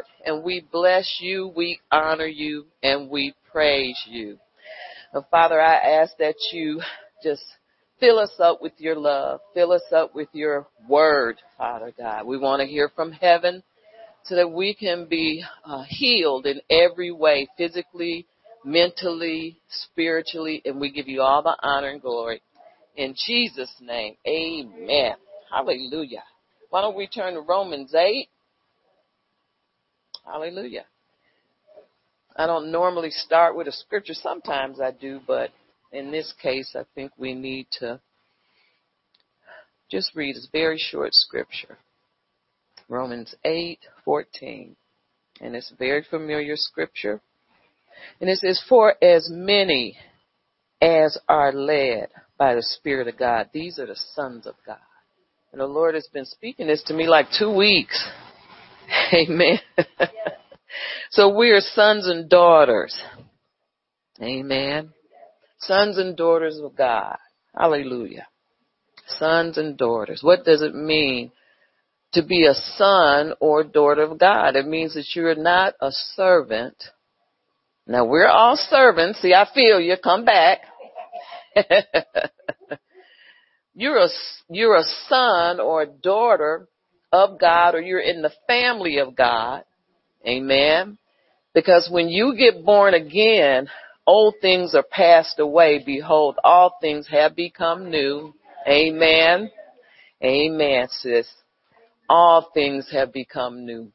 Lord, and we bless you, we honor you, and we praise you. And Father, I ask that you just fill us up with your love. Fill us up with your word, Father God. We want to hear from heaven so that we can be healed in every way, physically, mentally, spiritually, and we give you all the honor and glory. In Jesus' name, amen. Hallelujah. Why don't we turn to Romans 8? Hallelujah. I don't normally start with a scripture. Sometimes I do, but in this case, I think we need to just read a very short scripture. Romans 8:14. And it's a very familiar scripture. And it says, "For as many as are led by the Spirit of God, these are the sons of God." And the Lord has been speaking this to me like 2 weeks. Amen. So we are sons and daughters. Amen. Sons and daughters of God. Hallelujah. Sons and daughters. What does it mean to be a son or daughter of God? It means that you are not a servant. Now, we're all servants. See, I feel you. Come back. You're a son or a daughter of God, or you're in the family of God. Amen. Because when you get born again, old things are passed away. Behold, all things have become new. Amen. Amen, sis. All things have become new.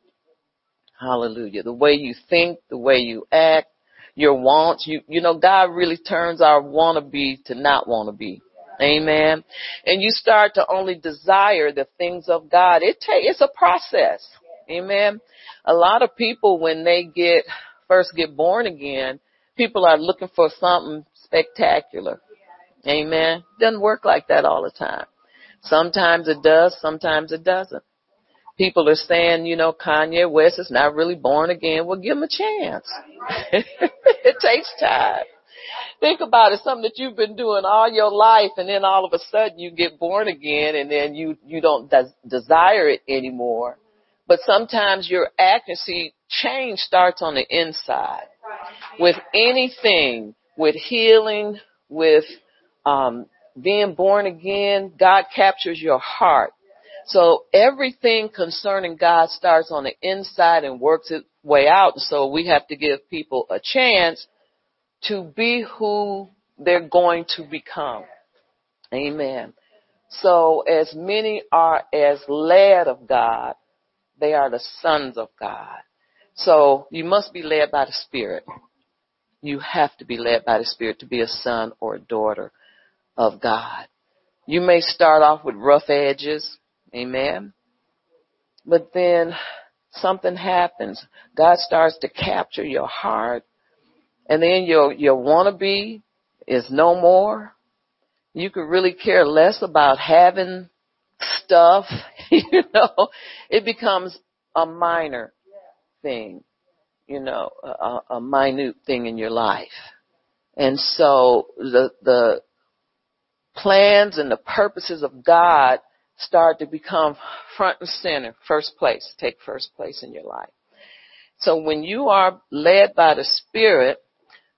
Hallelujah. The way you think, the way you act, your wants. You know, God really turns our want to be to not want to be. Amen. And you start to only desire the things of God. It's a process. Amen. A lot of people, when they first get born again, people are looking for something spectacular. Amen. Doesn't work like that all the time. Sometimes it does. Sometimes it doesn't. People are saying, you know, Kanye West is not really born again. Well, give him a chance. It takes time. Think about it, something that you've been doing all your life, and then all of a sudden you get born again, and then you don't desire it anymore. But sometimes your accuracy change starts on the inside. With anything, with healing, with being born again, God captures your heart. So everything concerning God starts on the inside and works its way out. So we have to give people a chance to be who they're going to become. Amen. So as many are as led of God, they are the sons of God. So you must be led by the Spirit. You have to be led by the Spirit to be a son or a daughter of God. You may start off with rough edges. Amen. But then something happens. God starts to capture your heart. And then your wannabe is no more. You could really care less about having stuff. You know, it becomes a minor thing, you know, a minute thing in your life. And so the plans and the purposes of God start to become front and center, first place. Take first place in your life. So when you are led by the Spirit,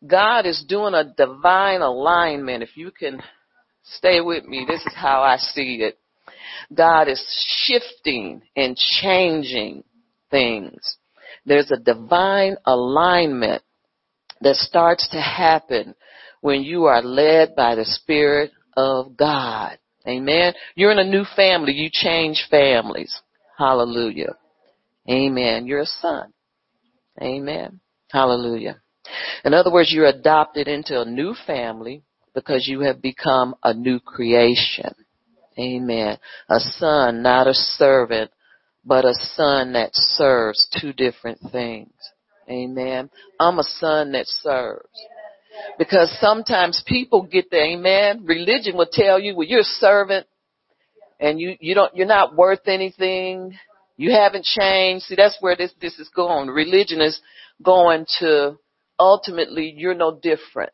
God is doing a divine alignment. If you can stay with me, this is how I see it. God is shifting and changing things. There's a divine alignment that starts to happen when you are led by the Spirit of God. Amen. You're in a new family. You change families. Hallelujah. Amen. You're a son. Amen. Hallelujah. In other words, you're adopted into a new family because you have become a new creation. Amen. A son, not a servant, but a son that serves. Two different things. Amen. I'm a son that serves. Because sometimes people get there, amen. Religion will tell you, well, you're a servant and you're not worth anything. You haven't changed. See, that's where this is going. Religion is going to ultimately, you're no different.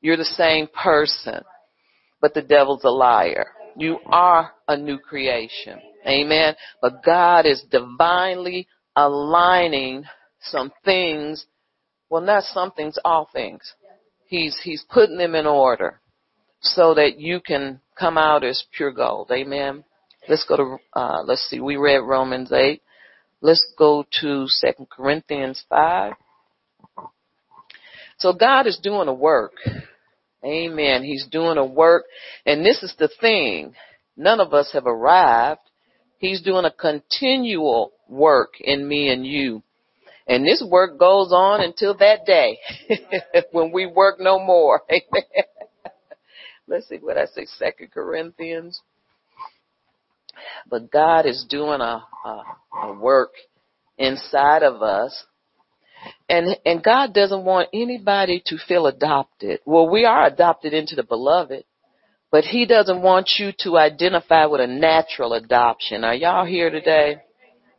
You're the same person, but the devil's a liar. You are a new creation. Amen. But God is divinely aligning some things. Well, not some things, all things. He's putting them in order so that you can come out as pure gold. Amen. Let's go to, let's see, we read Romans 8. Let's go to 2 Corinthians 5. So God is doing a work. Amen. He's doing a work. And this is the thing. None of us have arrived. He's doing a continual work in me and you. And this work goes on until that day when we work no more. Amen. Let's see what I say, 2 Corinthians. But God is doing a work inside of us. And God doesn't want anybody to feel adopted. Well, we are adopted into the beloved, but he doesn't want you to identify with a natural adoption. Are y'all here today?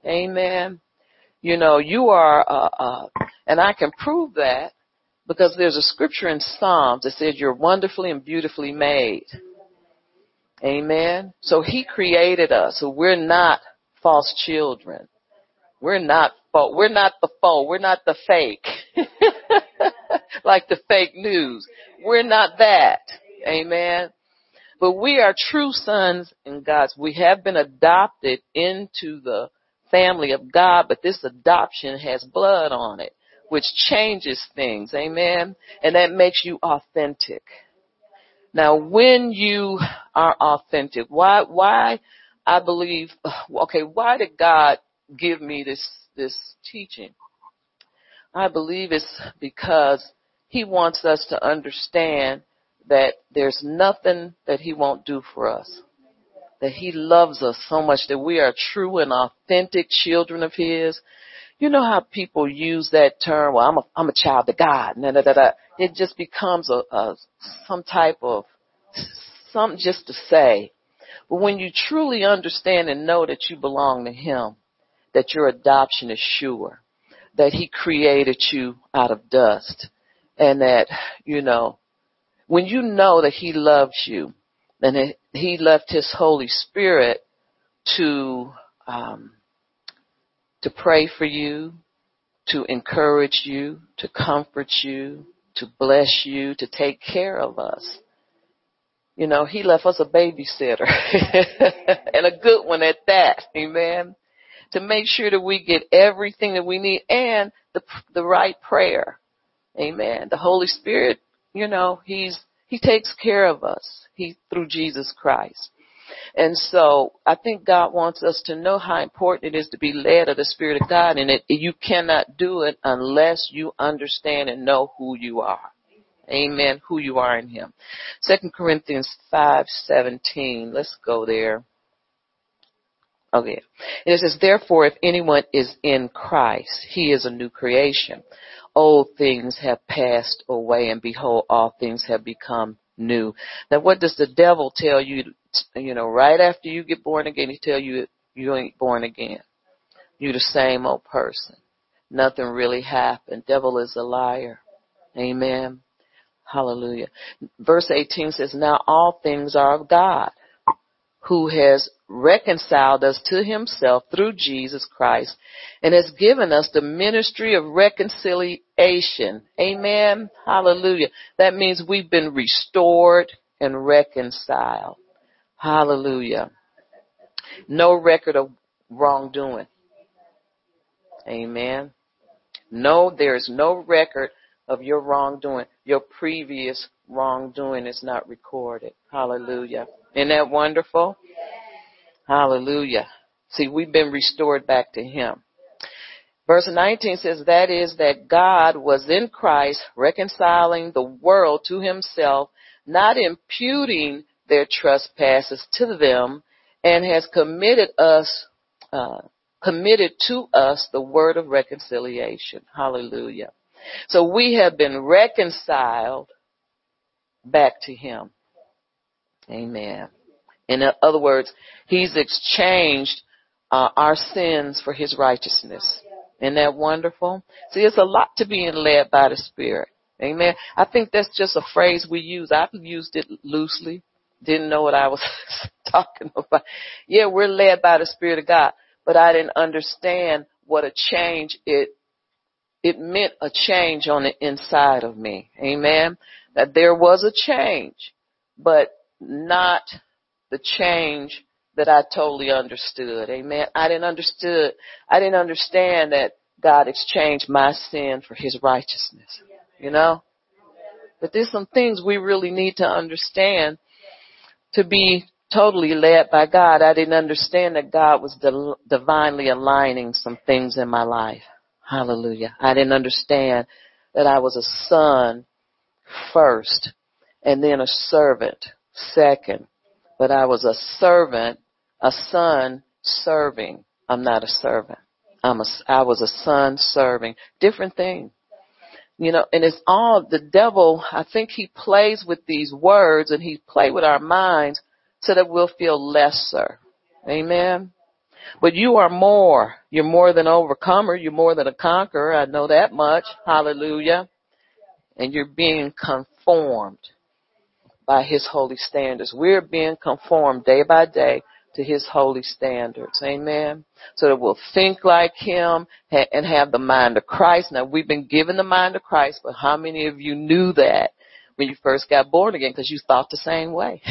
Amen. You know, you are, and I can prove that because there's a scripture in Psalms that says you're wonderfully and beautifully made. Amen. So he created us. So we're not false children. We're not the foe. We're not the fake. Like the fake news. We're not that. Amen. But we are true sons and gods. We have been adopted into the family of God, but this adoption has blood on it, which changes things. Amen. And that makes you authentic. Now, when you are authentic, why I believe, okay, why did God give me this teaching? I believe it's because he wants us to understand that there's nothing that he won't do for us, that he loves us so much that we are true and authentic children of his. You know how people use that term, well, I'm a child of God. Nah, nah, nah, nah. It just becomes some type of something just to say. But when you truly understand and know that you belong to him, that your adoption is sure, that he created you out of dust, and that, you know, when you know that he loves you and that he left his Holy Spirit to pray for you, to encourage you, to comfort you, to bless you, to take care of us. You know, he left us a babysitter and a good one at that, amen, to make sure that we get everything that we need and the right prayer, amen. The Holy Spirit, you know, he takes care of us through Jesus Christ. And so I think God wants us to know how important it is to be led of the Spirit of God, and you cannot do it unless you understand and know who you are. Amen. Who you are in him. 2 Corinthians 5:17. Let's go there. Okay. And it says, therefore, if anyone is in Christ, he is a new creation. Old things have passed away, and behold, all things have become new. Now, what does the devil tell you? You know, right after you get born again, he tell you you ain't born again. You the same old person. Nothing really happened. Devil is a liar. Amen. Hallelujah. Verse 18 says, now all things are of God, who has reconciled us to himself through Jesus Christ and has given us the ministry of reconciliation. Amen. Hallelujah. That means we've been restored and reconciled. Hallelujah. No record of wrongdoing. Amen. No, there is no record of your wrongdoing. Your previous wrongdoing is not recorded. Hallelujah. Isn't that wonderful? Hallelujah. See, we've been restored back to him. Verse 19 says, that is that God was in Christ reconciling the world to himself, not imputing their trespasses to them, and has committed to us the word of reconciliation. Hallelujah. So we have been reconciled back to him. Amen. In other words, he's exchanged our sins for his righteousness. Isn't that wonderful? See, it's a lot to being led by the Spirit. Amen. I think that's just a phrase we use. I've used it loosely. Didn't know what I was talking about. Yeah, we're led by the Spirit of God, but I didn't understand what a change it meant, a change on the inside of me. Amen. That there was a change, but not the change that I totally understood. Amen. I didn't understand that God exchanged my sin for his righteousness, you know. But there's some things we really need to understand to be totally led by God. I didn't understand that God was divinely aligning some things in my life. Hallelujah. I didn't understand that I was a son first and then a servant second. But I was a servant, a son serving. I'm not a servant. I was a son serving. Different thing. You know, and it's all the devil. I think he plays with these words and he plays with our minds so that we'll feel lesser. Amen. But you are more. You're more than overcomer. You're more than a conqueror. I know that much. Hallelujah. And you're being conformed by his holy standards. We're being conformed day by day to his holy standards. Amen. So that we'll think like him and have the mind of Christ. Now, we've been given the mind of Christ, but how many of you knew that when you first got born again? Because you thought the same way.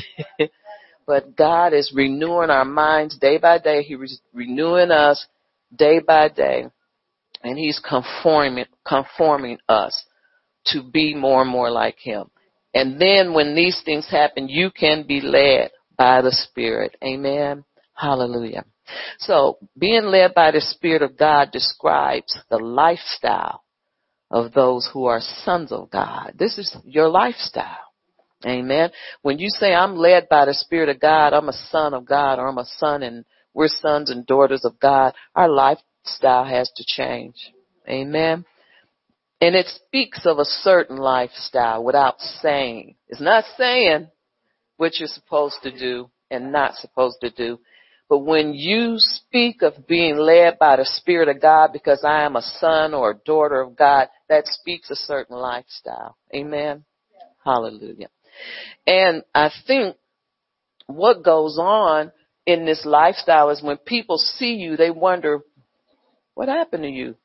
But God is renewing our minds day by day. He's renewing us day by day. And he's conforming us to be more and more like him. And then when these things happen, you can be led by the Spirit. Amen. Hallelujah. So being led by the Spirit of God describes the lifestyle of those who are sons of God. This is your lifestyle. Amen. When you say I'm led by the Spirit of God, I'm a son of God, or I'm a son and we're sons and daughters of God, our lifestyle has to change. Amen. And it speaks of a certain lifestyle without saying. It's not saying what you're supposed to do and not supposed to do. But when you speak of being led by the Spirit of God, because I am a son or a daughter of God, that speaks a certain lifestyle. Amen. Yeah. Hallelujah. And I think what goes on in this lifestyle is when people see you, they wonder, what happened to you?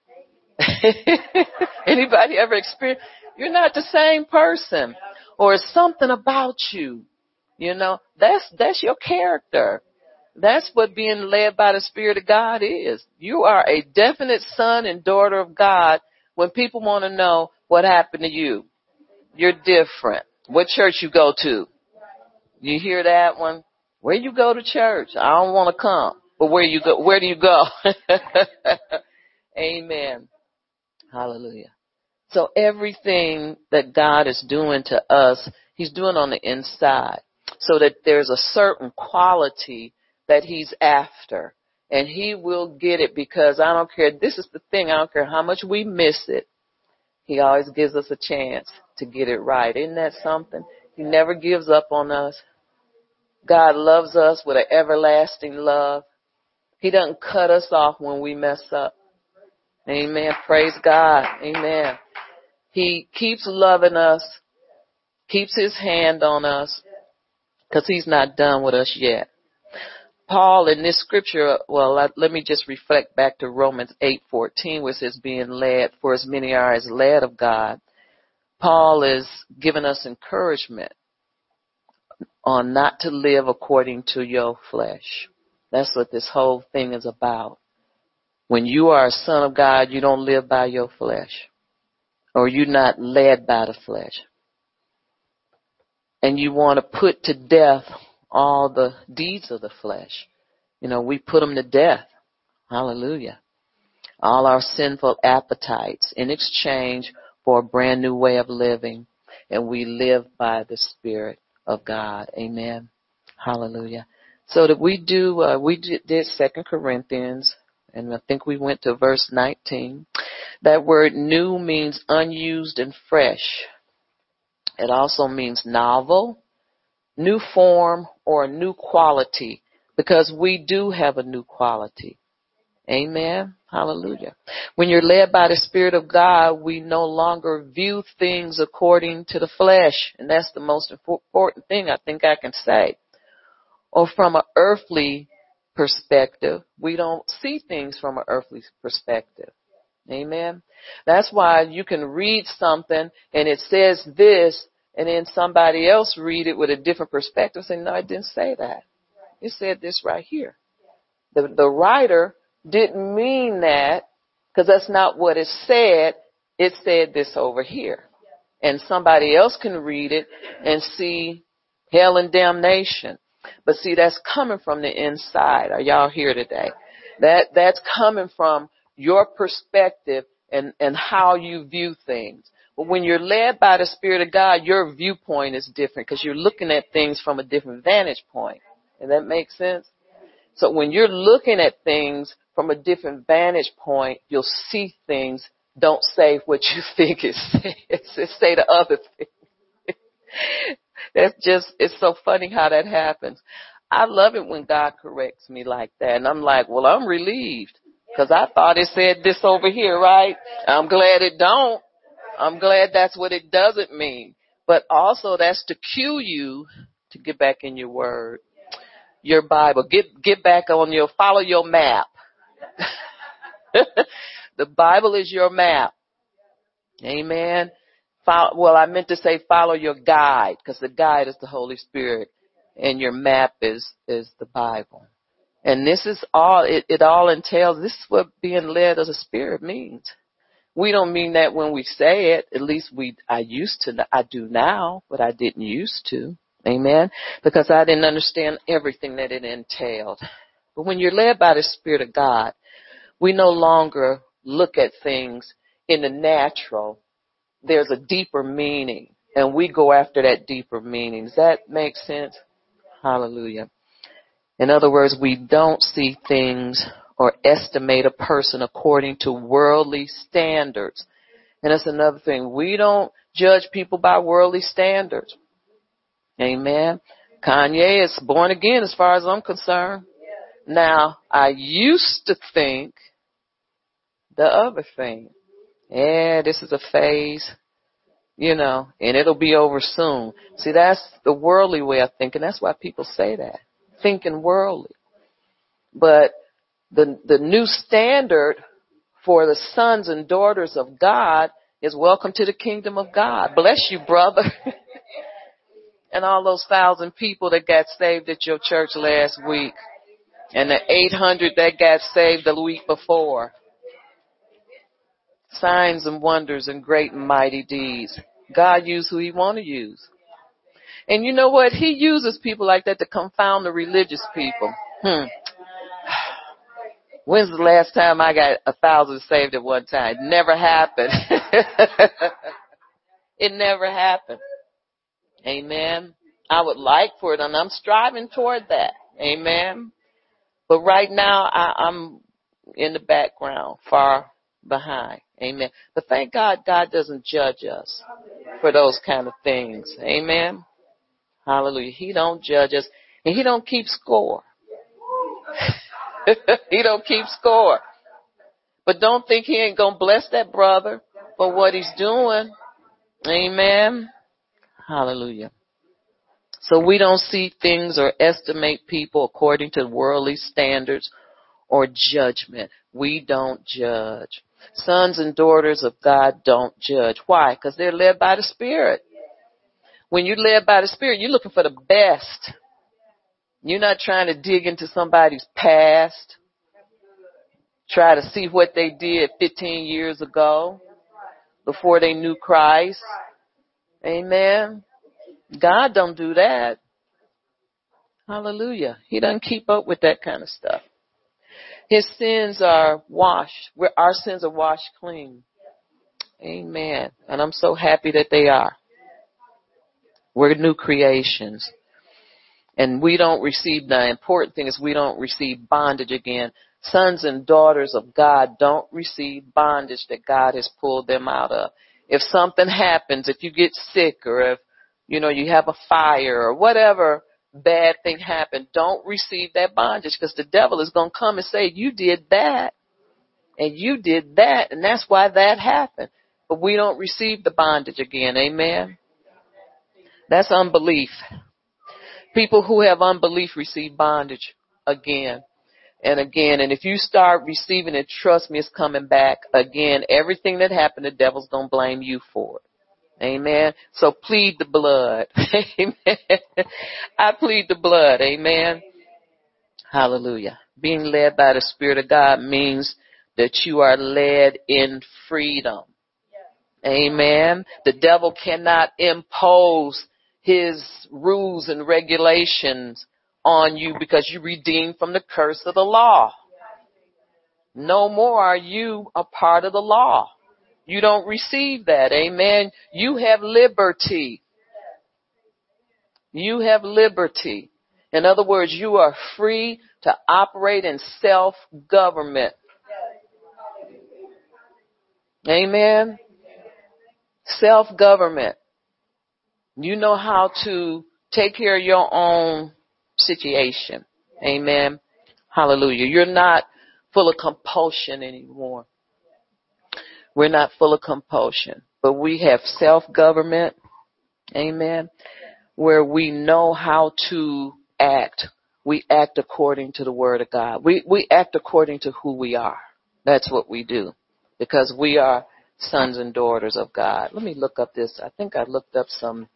Anybody ever experienced? You're not the same person, or something about you. You know, that's your character. That's what being led by the Spirit of God is. You are a definite son and daughter of God. When people want to know what happened to you, you're different. What church you go to? You hear that one? Where you go to church? I don't want to come. But where you go? Where do you go? Amen. Hallelujah. So everything that God is doing to us, he's doing on the inside. So that there's a certain quality that he's after. And he will get it, because I don't care. This is the thing. I don't care how much we miss it. He always gives us a chance to get it right. Isn't that something? He never gives up on us. God loves us with an everlasting love. He doesn't cut us off when we mess up. Amen. Praise God. Amen. He keeps loving us, keeps his hand on us, because he's not done with us yet. Paul in this scripture, let me just reflect back to Romans 8:14, which says being led, for as many are as led of God. Paul is giving us encouragement on not to live according to your flesh. That's what this whole thing is about. When you are a son of God, you don't live by your flesh, or you're not led by the flesh. And you want to put to death all the deeds of the flesh. You know, we put them to death. Hallelujah. All our sinful appetites in exchange for a brand new way of living. And we live by the Spirit of God. Amen. Hallelujah. So that we did 2 Corinthians, and I think we went to verse 19. That word new means unused and fresh. It also means novel, new form, or a new quality, because we do have a new quality. Amen. Hallelujah. When you're led by the Spirit of God, we no longer view things according to the flesh. And that's the most important thing I think I can say. Or from an earthly perspective. We don't see things from an earthly perspective. Amen. That's why you can read something and it says this, and then somebody else read it with a different perspective, saying, no, it didn't say that. It said this right here. The writer didn't mean that, because that's not what it said. It said this over here. And somebody else can read it and see hell and damnation. But see, that's coming from the inside. Are y'all here today? That's coming from your perspective and how you view things. But when you're led by the Spirit of God, your viewpoint is different, because you're looking at things from a different vantage point. Does that make sense? So when you're looking at things from a different vantage point, you'll see things don't say what you think it says. It say the other thing. That's just, it's so funny how that happens. I love it when God corrects me like that. And I'm like, well, I'm relieved, because I thought it said this over here, right? I'm glad it don't. I'm glad that's what it doesn't mean. But also that's to cue you to get back in your word, your Bible. Get back on your, follow your map. The Bible is your map. Amen. Well, I meant to say follow your guide, because the guide is the Holy Spirit and your map is the Bible. And this is all, it all entails. This is what being led of the Spirit means. We don't mean that when we say it. At least I used to, I do now, but I didn't used to. Amen. Because I didn't understand everything that it entailed. But when you're led by the Spirit of God, we no longer look at things in the natural. There's a deeper meaning, and we go after that deeper meaning. Does that make sense? Hallelujah. In other words, we don't see things or estimate a person according to worldly standards. And that's another thing. We don't judge people by worldly standards. Amen. Kanye is born again as far as I'm concerned. Now, I used to think the other thing. Yeah, this is a phase, you know, and it'll be over soon. See, that's the worldly way of thinking. That's why people say that, thinking worldly. But the new standard for the sons and daughters of God is welcome to the kingdom of God. Bless you, brother. And all those 1,000 people that got saved at your church last week, and the 800 that got saved the week before. Signs and wonders and great and mighty deeds. God used who he want to use. And you know what? He uses people like that to confound the religious people. When's the last time I got 1,000 saved at one time? It never happened. It never happened. Amen. I would like for it, and I'm striving toward that. Amen. But right now, I'm in the background, far behind. Amen. But thank God, God doesn't judge us for those kind of things. Amen. Hallelujah. He don't judge us, and he don't keep score. He don't keep score. But don't think he ain't going to bless that brother for what he's doing. Amen. Hallelujah. So we don't see things or estimate people according to worldly standards or judgment. We don't judge. Sons and daughters of God don't judge. Why? Because they're led by the Spirit. When you're led by the Spirit, you're looking for the best. You're not trying to dig into somebody's past, try to see what they did 15 years ago before they knew Christ. Amen. God don't do that. Hallelujah. He doesn't keep up with that kind of stuff. His sins are washed. Our sins are washed clean. Amen. And I'm so happy that they are. We're new creations. And we don't receive, the important thing is we don't receive bondage again. Sons and daughters of God don't receive bondage that God has pulled them out of. If something happens, if you get sick, or if, you know, you have a fire or whatever bad thing happened, don't receive that bondage, because the devil is going to come and say, you did that and you did that, and that's why that happened. But we don't receive the bondage again. Amen. That's unbelief. People who have unbelief receive bondage again. and again. And if you start receiving it, trust me, it's coming back again. Everything that happened, the devil's going to blame you for it. Amen. So plead the blood. Amen. I plead the blood. Amen. Hallelujah. Being led by the Spirit of God means that you are led in freedom. Amen. The devil cannot impose his rules and regulations on you because you redeemed from the curse of the law. No more are you a part of the law. You don't receive that. Amen. You have liberty. You have liberty. In other words, you are free to operate in self-government. Amen. Self-government. You know how to take care of your own situation. Amen. Hallelujah. You're not full of compulsion anymore. We're not full of compulsion, but we have self-government. Amen. Where we know how to act. We act according to the Word of God. We act according to who we are. That's what we do, because we are sons and daughters of God. Let me look up this. I think I looked up some,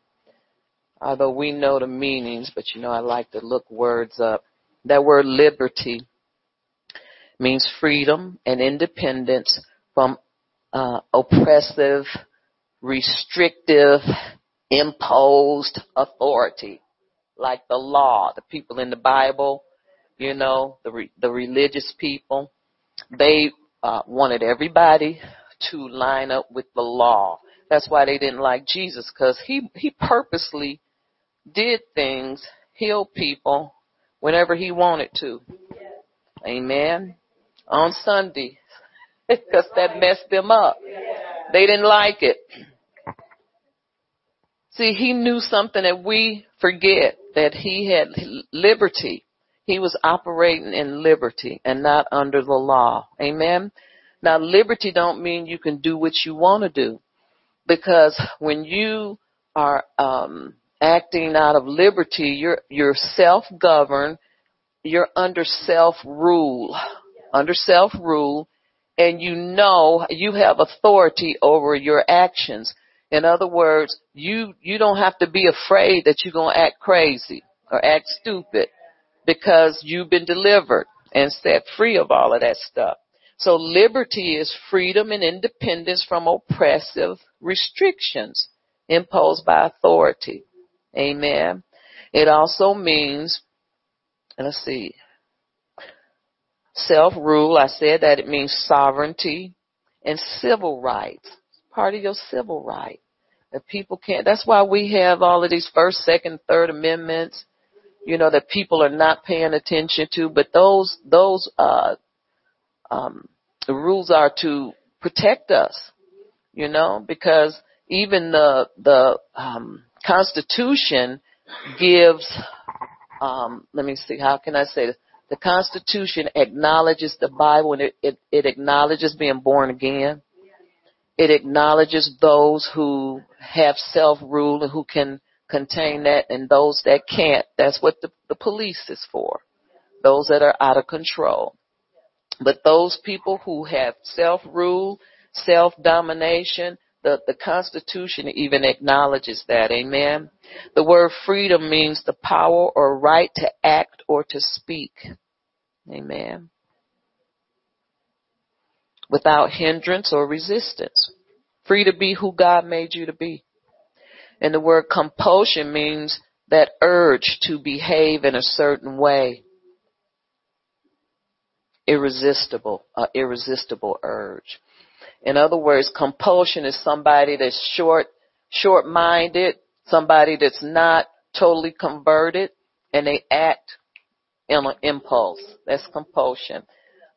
although we know the meanings, but you know I like to look words up. That word liberty means freedom and independence from oppressive, restrictive, imposed authority, like the law. The people in the Bible, you know, the religious people, they wanted everybody to line up with the law. That's why they didn't like Jesus, because he purposely did things, healed people whenever he wanted to. Amen. On Sunday, because that messed them up. They didn't like it. See, he knew something that we forget, that he had liberty. He was operating in liberty and not under the law. Amen. Now, liberty don't mean you can do what you want to do, because when you are acting out of liberty, you're self-governed, you're under self-rule, and you know you have authority over your actions. In other words, you don't have to be afraid that you're going to act crazy or act stupid, because you've been delivered and set free of all of that stuff. So liberty is freedom and independence from oppressive restrictions imposed by authority. Amen. It also means, self-rule. I said that it means sovereignty and civil rights. It's part of your civil right. That people can't, that's why we have all of these first, second, third amendments, you know, that people are not paying attention to, but those the rules are to protect us, you know, because even the Constitution gives, the Constitution acknowledges the Bible, and it acknowledges being born again. It acknowledges those who have self-rule and who can contain that, and those that can't. That's what the police is for, those that are out of control. But those people who have self-rule, self-domination, the Constitution even acknowledges that. Amen. The word freedom means the power or right to act or to speak. Amen. Without hindrance or resistance. Free to be who God made you to be. And the word compulsion means that urge to behave in a certain way. Irresistible urge. In other words, compulsion is somebody that's short-minded, somebody that's not totally converted, and they act on an impulse. That's compulsion.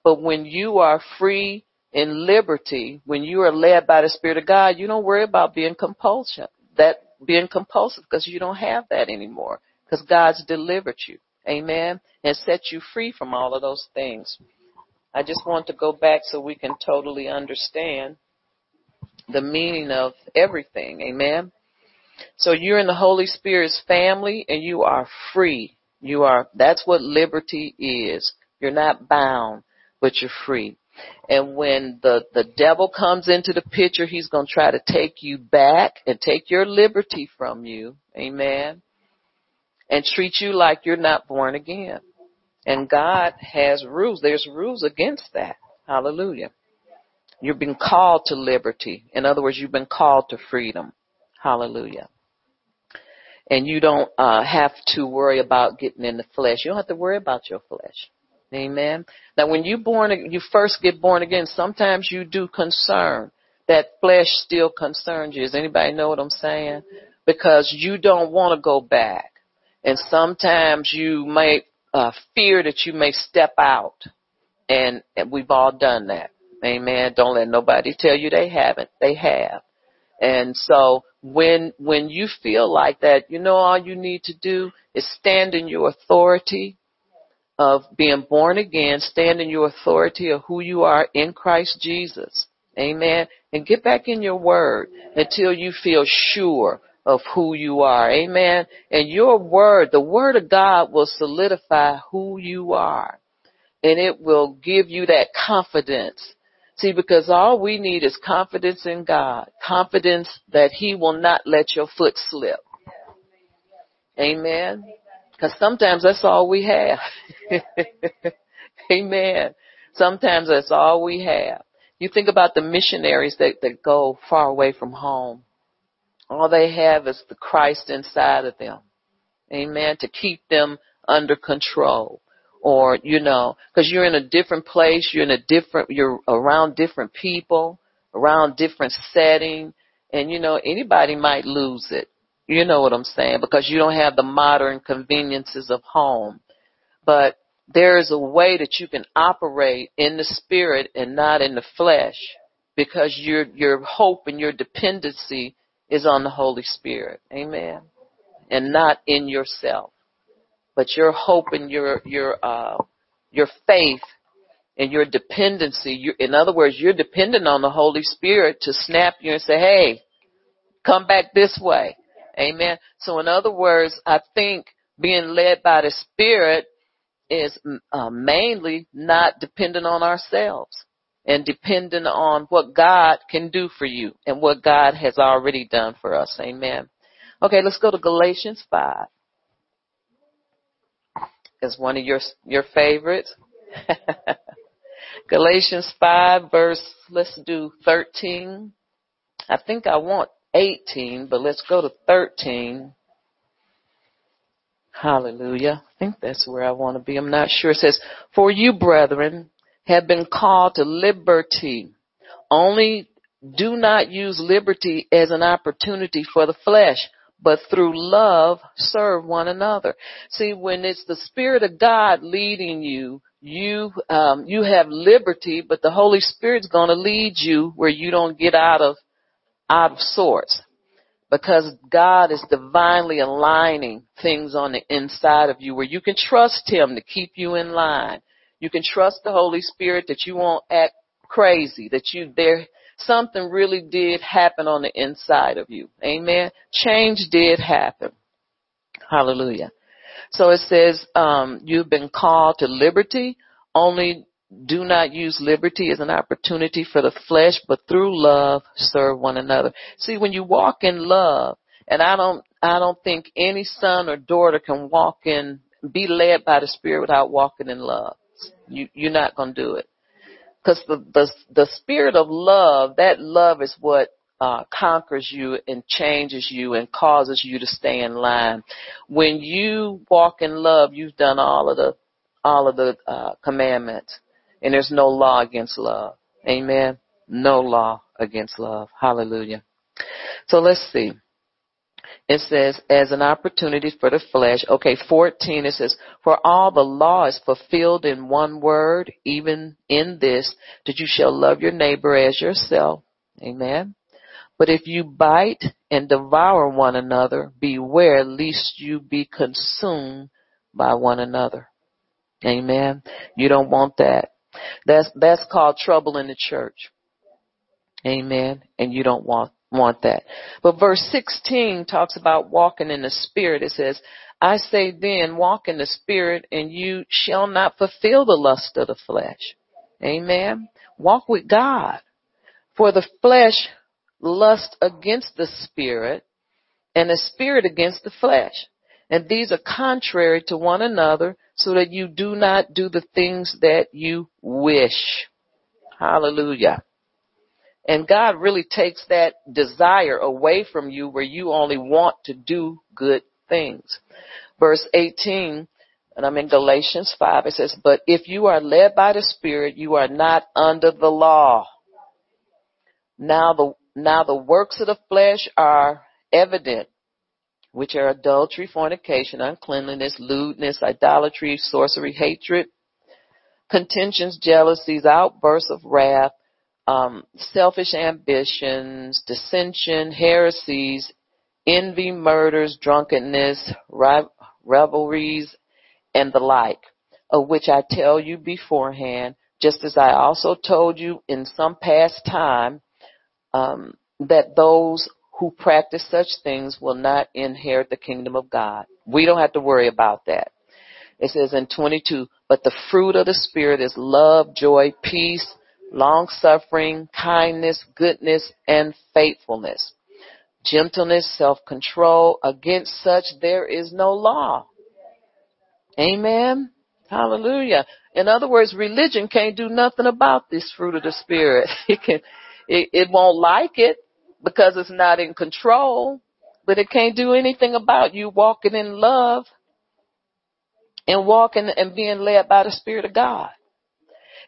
But when you are free in liberty, when you are led by the Spirit of God, you don't worry about being compulsive, because you don't have that anymore, because God's delivered you. Amen. And set you free from all of those things. I just want to go back so we can totally understand the meaning of everything. Amen. So you're in the Holy Spirit's family, and you are free. That's what liberty is. You're not bound, but you're free. And when the devil comes into the picture, he's going to try to take you back and take your liberty from you. Amen. And treat you like you're not born again. And God has rules. There's rules against that. Hallelujah. You've been called to liberty. In other words, you've been called to freedom. Hallelujah. And you don't have to worry about getting in the flesh. You don't have to worry about your flesh. Amen. Now, when you first get born again, sometimes you do concern. That flesh still concerns you. Does anybody know what I'm saying? Because you don't want to go back. And sometimes you may fear that you may step out. And we've all done that. Amen. Don't let nobody tell you they haven't. They have. And so when you feel like that, you know, all you need to do is stand in your authority of being born again, stand in your authority of who you are in Christ Jesus. Amen. And get back in your word until you feel sure of who you are. Amen. And your word, the word of God, will solidify who you are. And it will give you that confidence. See, because all we need is confidence in God. Confidence that he will not let your foot slip. Amen. Because sometimes that's all we have. Amen. Sometimes that's all we have. You think about the missionaries that go far away from home. All they have is the Christ inside of them. Amen. To keep them under control. Or, you know, because you're in a different place, you're around different people, around different setting, and, you know, anybody might lose it. You know what I'm saying? Because you don't have the modern conveniences of home. But there is a way that you can operate in the spirit and not in the flesh, because your hope and your dependency is on the Holy Spirit. Amen. And not in yourself. But your hope and your faith and your dependency, in other words, you're dependent on the Holy Spirit to snap you and say, hey, come back this way. Amen. So in other words, I think being led by the Spirit is mainly not dependent on ourselves and dependent on what God can do for you and what God has already done for us. Amen. Okay, let's go to Galatians 5. Is one of your favorites. Galatians 5 verse, let's do 13. I think I want 18, but let's go to 13. Hallelujah. I think that's where I want to be. I'm not sure. It says, for you, brethren, have been called to liberty. Only do not use liberty as an opportunity for the flesh, but through love, serve one another. See, when it's the Spirit of God leading you, you have liberty, but the Holy Spirit's going to lead you where you don't get out of sorts, because God is divinely aligning things on the inside of you where you can trust him to keep you in line. You can trust the Holy Spirit that you won't act crazy, something really did happen on the inside of you. Amen. Change did happen. Hallelujah. So it says, you've been called to liberty. Only do not use liberty as an opportunity for the flesh, but through love, serve one another. See, when you walk in love, and I don't think any son or daughter can be led by the Spirit without walking in love. You're not going to do it. Because the spirit of love, that love is what conquers you and changes you and causes you to stay in line. When you walk in love, you've done all of the commandments, and there's no law against love. Amen. No law against love. Hallelujah. So let's see. It says, as an opportunity for the flesh. Okay, 14, it says, for all the law is fulfilled in one word, even in this, that you shall love your neighbor as yourself. Amen. But if you bite and devour one another, beware lest you be consumed by one another. Amen. You don't want that. That's called trouble in the church. Amen. And you don't want that. But verse 16 talks about walking in the Spirit. It says, I say then, walk in the Spirit, and you shall not fulfill the lust of the flesh. Amen. Walk with God. For the flesh lusts against the Spirit, and the Spirit against the flesh. And these are contrary to one another, so that you do not do the things that you wish. Hallelujah. And God really takes that desire away from you where you only want to do good things. Verse 18, and I'm in Galatians 5, it says, but if you are led by the Spirit, you are not under the law. Now the works of the flesh are evident, which are adultery, fornication, uncleanliness, lewdness, idolatry, sorcery, hatred, contentions, jealousies, outbursts of wrath, selfish ambitions, dissension, heresies, envy, murders, drunkenness, revelries, and the like, of which I tell you beforehand, just as I also told you in some past time, that those who practice such things will not inherit the kingdom of God. We don't have to worry about that. It says in 22, but the fruit of the Spirit is love, joy, peace, long-suffering, kindness, goodness, and faithfulness, gentleness, self-control. Against such there is no law. Amen. Hallelujah. In other words, religion can't do nothing about this fruit of the Spirit. It won't like it because it's not in control, but it can't do anything about you walking in love and walking and being led by the Spirit of God.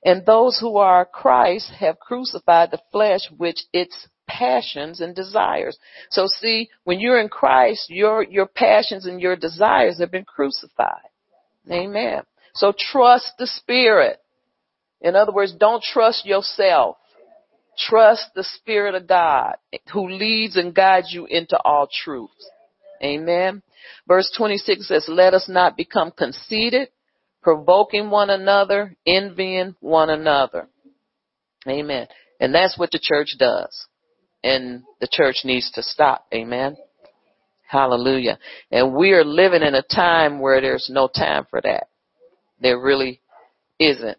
And those who are Christ have crucified the flesh with its passions and desires. So see, when you're in Christ, your passions and your desires have been crucified. Amen. So trust the Spirit. In other words, don't trust yourself. Trust the Spirit of God who leads and guides you into all truth. Amen. Verse 26 says, let us not become conceited, provoking one another, envying one another. Amen. And that's what the church does. And the church needs to stop. Amen. Hallelujah. And we are living in a time where there's no time for that. There really isn't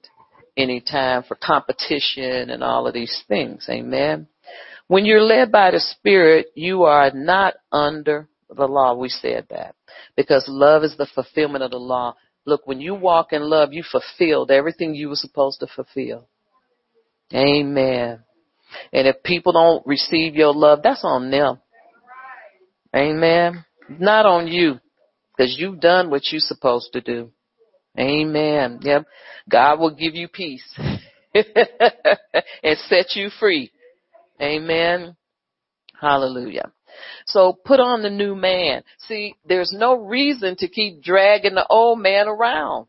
any time for competition and all of these things. Amen. When you're led by the Spirit, you are not under the law. We said that because love is the fulfillment of the law. Look, when you walk in love, you fulfilled everything you were supposed to fulfill. Amen. And if people don't receive your love, that's on them. Amen. Not on you, because you've done what you're supposed to do. Amen. Yep. God will give you peace and set you free. Amen. Hallelujah. So put on the new man. See, there's no reason to keep dragging the old man around.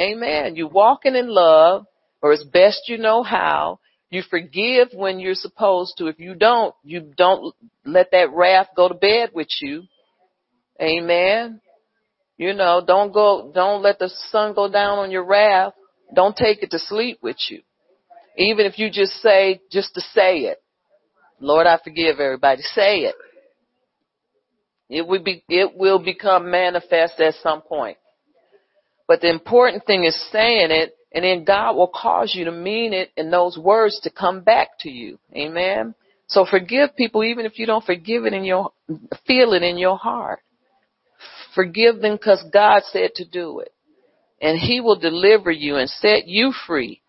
Amen. You're walking in love, or as best you know how. You forgive when you're supposed to. If you don't let that wrath go to bed with you. Amen. You know, don't let the sun go down on your wrath. Don't take it to sleep with you. Even if you just say it. Lord, I forgive everybody. Say it. It will become manifest at some point. But the important thing is saying it, and then God will cause you to mean it and those words to come back to you. Amen. So forgive people even if you don't feel it in your heart. Forgive them because God said to do it. And He will deliver you and set you free.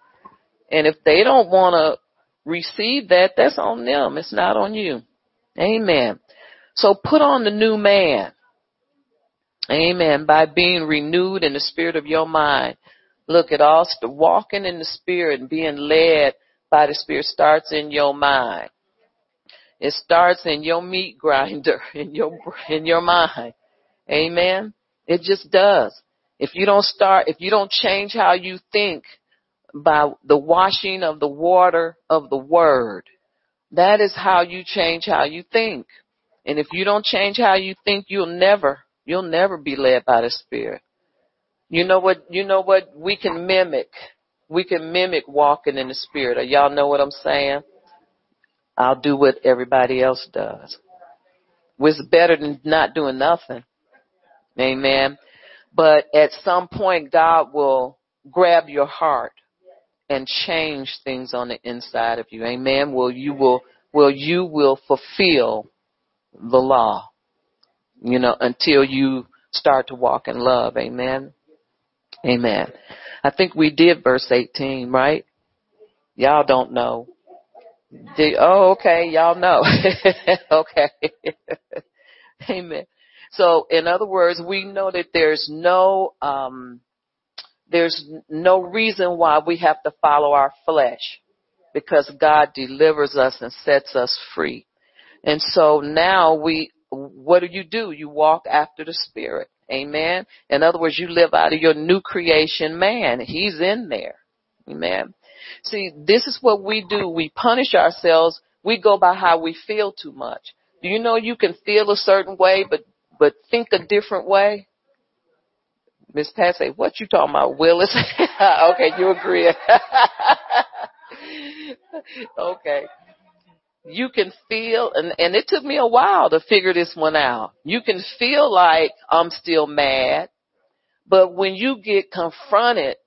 And if they don't want to receive that, that's on them. It's not on you. Amen. So put on the new man. Amen. By being renewed in the spirit of your mind. Look at all, walking in the Spirit and being led by the Spirit starts in your mind. It starts in your meat grinder, in your mind. Amen. It just does. If you don't change how you think by the washing of the water of the Word, that is how you change how you think. And if you don't change how you think, you'll never be led by the Spirit. You know what? We can mimic walking in the Spirit. Y'all know what I'm saying? I'll do what everybody else does. It's better than not doing nothing. Amen. But at some point, God will grab your heart and change things on the inside of you. Amen. Will you fulfill the law, until you start to walk in love. Amen. Amen. I think we did verse 18, right? Y'all don't know. Okay. Y'all know. Okay. Amen. So in other words, we know that there's no reason why we have to follow our flesh, because God delivers us and sets us free. And so now what do? You walk after the Spirit. Amen. In other words, you live out of your new creation man. He's in there. Amen. See, this is what we do. We punish ourselves. We go by how we feel too much. Do you know you can feel a certain way, but think a different way? Miss Pat say, what you talking about, Willis? Okay, you agree. Okay. You can feel, and it took me a while to figure this one out. You can feel like I'm still mad, but when you get confronted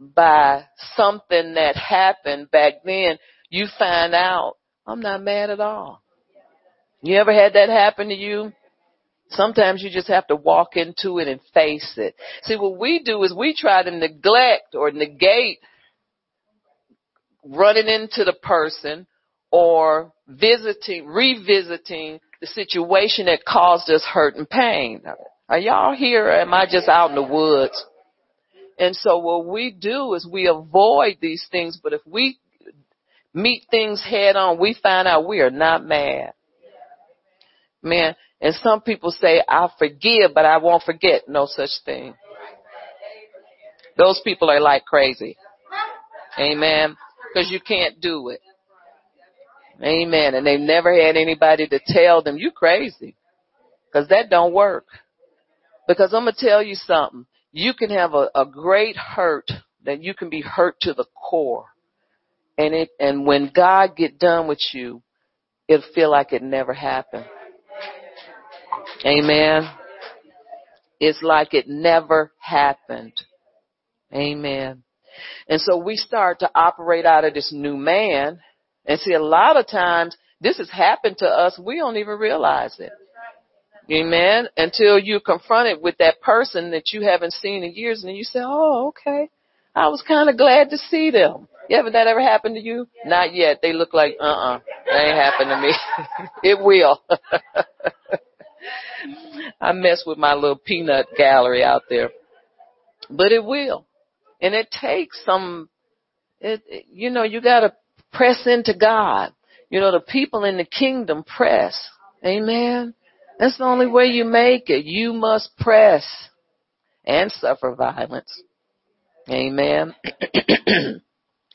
by something that happened back then, you find out I'm not mad at all. You ever had that happen to you? Sometimes you just have to walk into it and face it. See, what we do is we try to neglect or negate running into the person or revisiting the situation that caused us hurt and pain. Are y'all here, or am I just out in the woods? And so what we do is we avoid these things, but if we meet things head on, we find out we are not mad. Man, and some people say, I forgive, but I won't forget. No such thing. Those people are like crazy. Amen. Because you can't do it. Amen. And they've never had anybody to tell them, you crazy. Because that don't work. Because I'm going to tell you something. You can have a great hurt that you can be hurt to the core. And when God get done with you, it'll feel like it never happened. Amen. It's like it never happened. Amen. And so we start to operate out of this new man. And see, a lot of times this has happened to us. We don't even realize it. Amen. Until you're confronted with that person that you haven't seen in years, and then you say, oh, okay, I was kind of glad to see them. Yeah, but that ever happened to you? Yeah. Not yet. They look like, that ain't happened to me. It will. I mess with my little peanut gallery out there, but it will. And it takes you got to press into God. The people in the kingdom press. Amen. That's the only way you make it. You must press and suffer violence. Amen.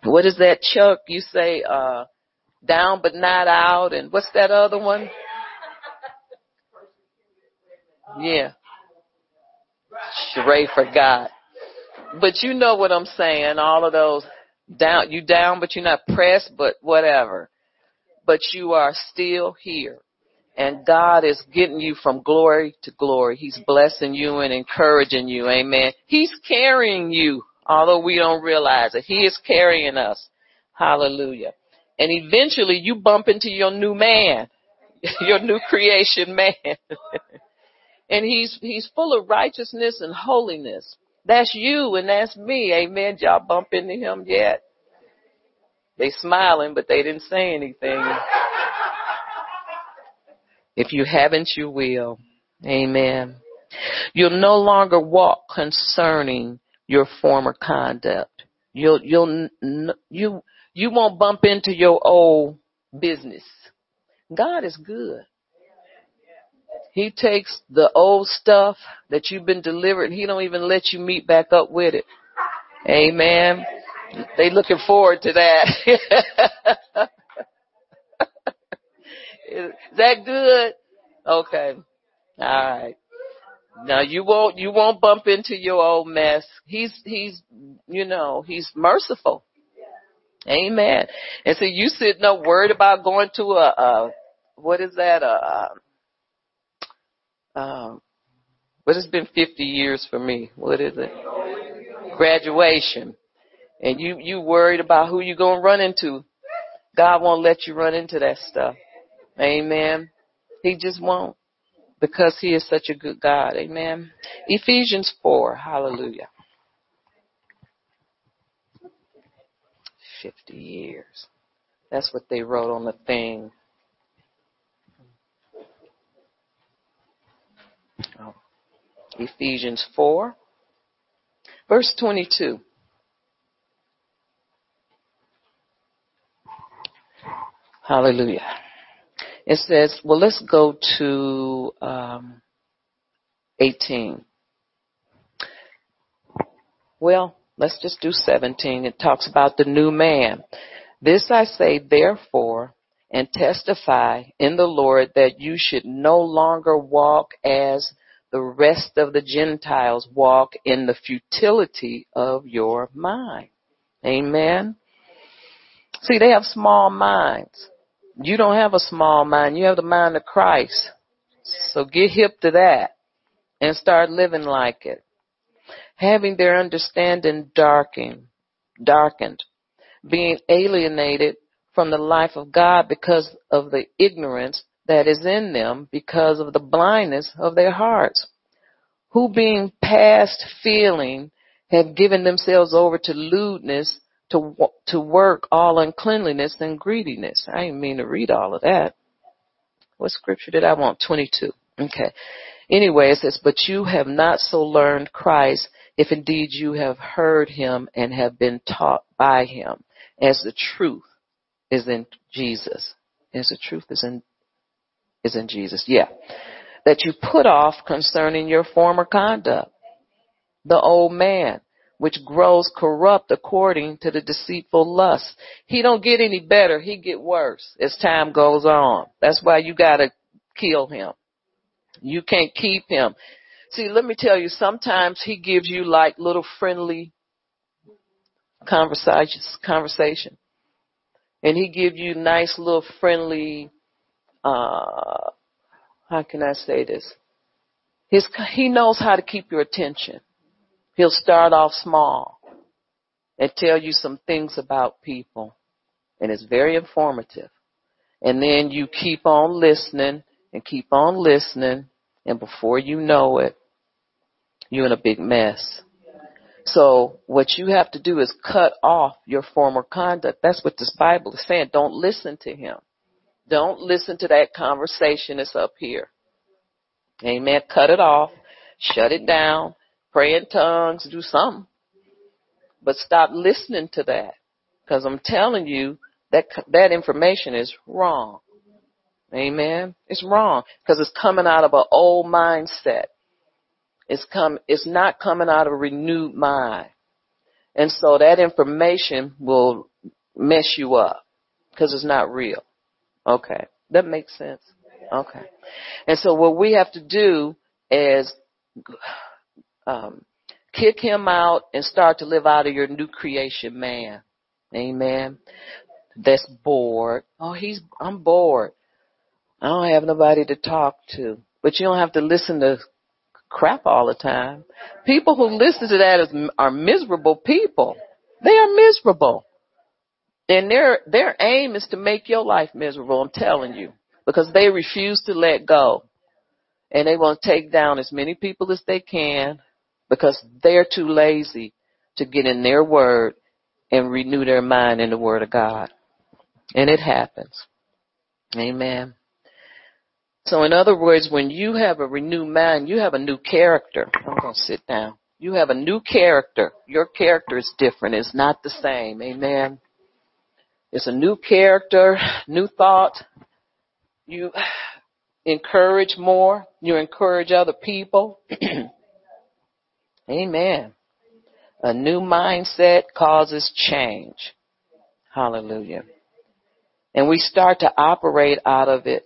What is that, Chuck? You say, down but not out. And what's that other one? Yeah. Sheree forgot. But you know what I'm saying. All of those down, you down, but you're not pressed, but whatever. But you are still here. And God is getting you from glory to glory. He's blessing you and encouraging you. Amen. He's carrying you, although we don't realize it. He is carrying us. Hallelujah. And eventually you bump into your new man, your new creation man. And he's full of righteousness and holiness. That's you and that's me. Amen. Y'all bump into him yet? They smiling, but they didn't say anything. If you haven't, you will. Amen. You'll no longer walk concerning your former conduct. You won't bump into your old business. God is good. He takes the old stuff that you've been delivered. He don't even let you meet back up with it. Amen. They looking forward to that. Is that good? Okay. All right. Now you won't bump into your old mess. He's merciful. Amen. And so you sitting up worried about going to a But it's been 50 years for me. What is it? Graduation. And you worried about who you're going to run into. God won't let you run into that stuff. Amen. He just won't, because he is such a good God. Amen. Ephesians 4. Hallelujah. 50 years. That's what they wrote on the thing. Oh. Ephesians 4, verse 22. Hallelujah. It says, well, let's go to 18. Well, let's just do 17. It talks about the new man. This I say, therefore, and testify in the Lord that you should no longer walk as the rest of the Gentiles walk, in the futility of your mind. Amen. See, they have small minds. You don't have a small mind. You have the mind of Christ. So get hip to that and start living like it. Having their understanding darkened, being alienated from the life of God because of the ignorance that is in them, because of the blindness of their hearts, who being past feeling have given themselves over to lewdness, to work all uncleanliness and greediness. I didn't mean to read all of that. What scripture did I want? 22. Okay. Anyway, it says, but you have not so learned Christ, if indeed you have heard him and have been taught by him, as the truth is in Jesus. As the truth is in Jesus, yeah. That you put off concerning your former conduct, the old man, which grows corrupt according to the deceitful lust. He don't get any better. He get worse as time goes on. That's why you got to kill him. You can't keep him. See, let me tell you, sometimes he gives you like little friendly conversation. And he give you nice little friendly, how can I say this? He knows how to keep your attention. He'll start off small and tell you some things about people, and it's very informative. And then you keep on listening and keep on listening, and before you know it, you're in a big mess. So what you have to do is cut off your former conduct. That's what this Bible is saying. Don't listen to him. Don't listen to that conversation that's up here. Amen. Cut it off. Shut it down. Pray in tongues. Do something. But stop listening to that, because I'm telling you that information is wrong. Amen. It's wrong, because it's coming out of an old mindset. It's not coming out of a renewed mind. And so that information will mess you up, because it's not real. Okay. That makes sense. Okay. And so what we have to do is kick him out and start to live out of your new creation man. Amen. That's bored. Oh, I'm bored. I don't have nobody to talk to. But you don't have to listen to crap all the time. People who listen to that are miserable people. They are miserable. And their aim is to make your life miserable, I'm telling you, because they refuse to let go. And they want to take down as many people as they can, because they're too lazy to get in their word and renew their mind in the word of God. And it happens. Amen. So in other words, when you have a renewed mind, you have a new character. I'm going to sit down. You have a new character. Your character is different. It's not the same. Amen. It's a new character, new thought. You encourage more. You encourage other people. Amen. A new mindset causes change. Hallelujah. And we start to operate out of it.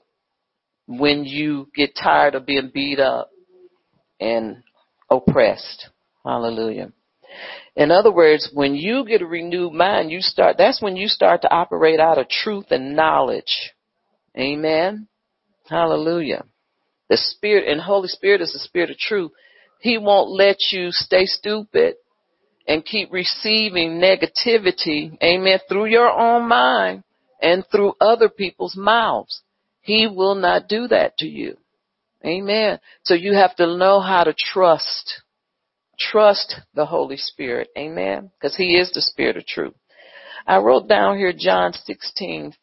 When you get tired of being beat up and oppressed. Hallelujah. In other words, when you get a renewed mind, that's when you start to operate out of truth and knowledge. Amen. Hallelujah. The Spirit and Holy Spirit is the Spirit of truth. He won't let you stay stupid and keep receiving negativity, amen, through your own mind and through other people's mouths. He will not do that to you, amen. So you have to know how to trust. Trust the Holy Spirit, amen, because he is the Spirit of truth. I wrote down here John 16:5.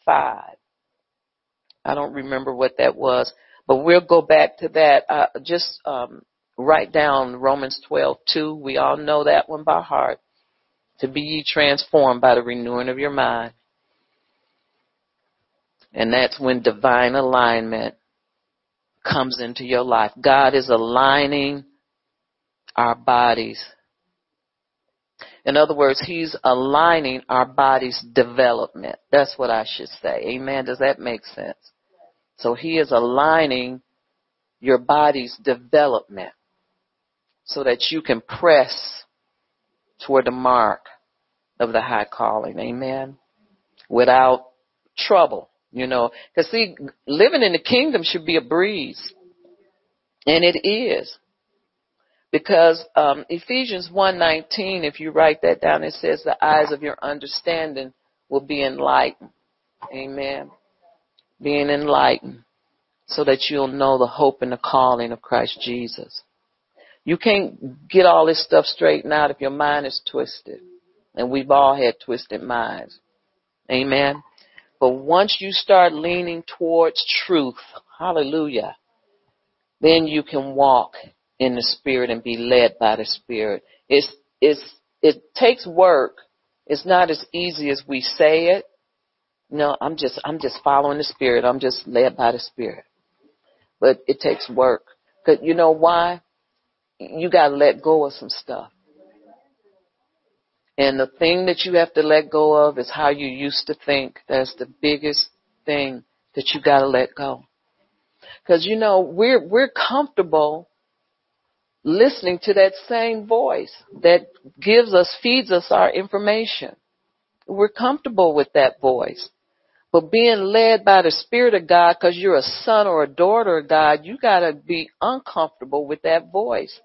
I don't remember what that was, but we'll go back to that. Write down Romans 12:2. We all know that one by heart. To be ye transformed by the renewing of your mind. And that's when divine alignment comes into your life. God is aligning our bodies. In other words, he's aligning our body's development. That's what I should say. Amen. Does that make sense? So he is aligning your body's development so that you can press toward the mark of the high calling. Amen. Without trouble, you know. Because see, living in the kingdom should be a breeze. And it is. Because Ephesians 1:19, if you write that down, it says the eyes of your understanding will be enlightened. Amen. Being enlightened so that you'll know the hope and the calling of Christ Jesus. You can't get all this stuff straightened out if your mind is twisted. And we've all had twisted minds. Amen. But once you start leaning towards truth, hallelujah, then you can walk in the Spirit and be led by the Spirit. It takes work. It's not as easy as we say it. No, I'm just following the Spirit. I'm just led by the Spirit. But it takes work. 'Cause you know why? You got to let go of some stuff. And the thing that you have to let go of is how you used to think. That's the biggest thing that you got to let go. 'Cause you know, we're comfortable listening to that same voice that gives us, feeds us our information. We're comfortable with that voice. But being led by the Spirit of God, because you're a son or a daughter of God, you got to be uncomfortable with that voice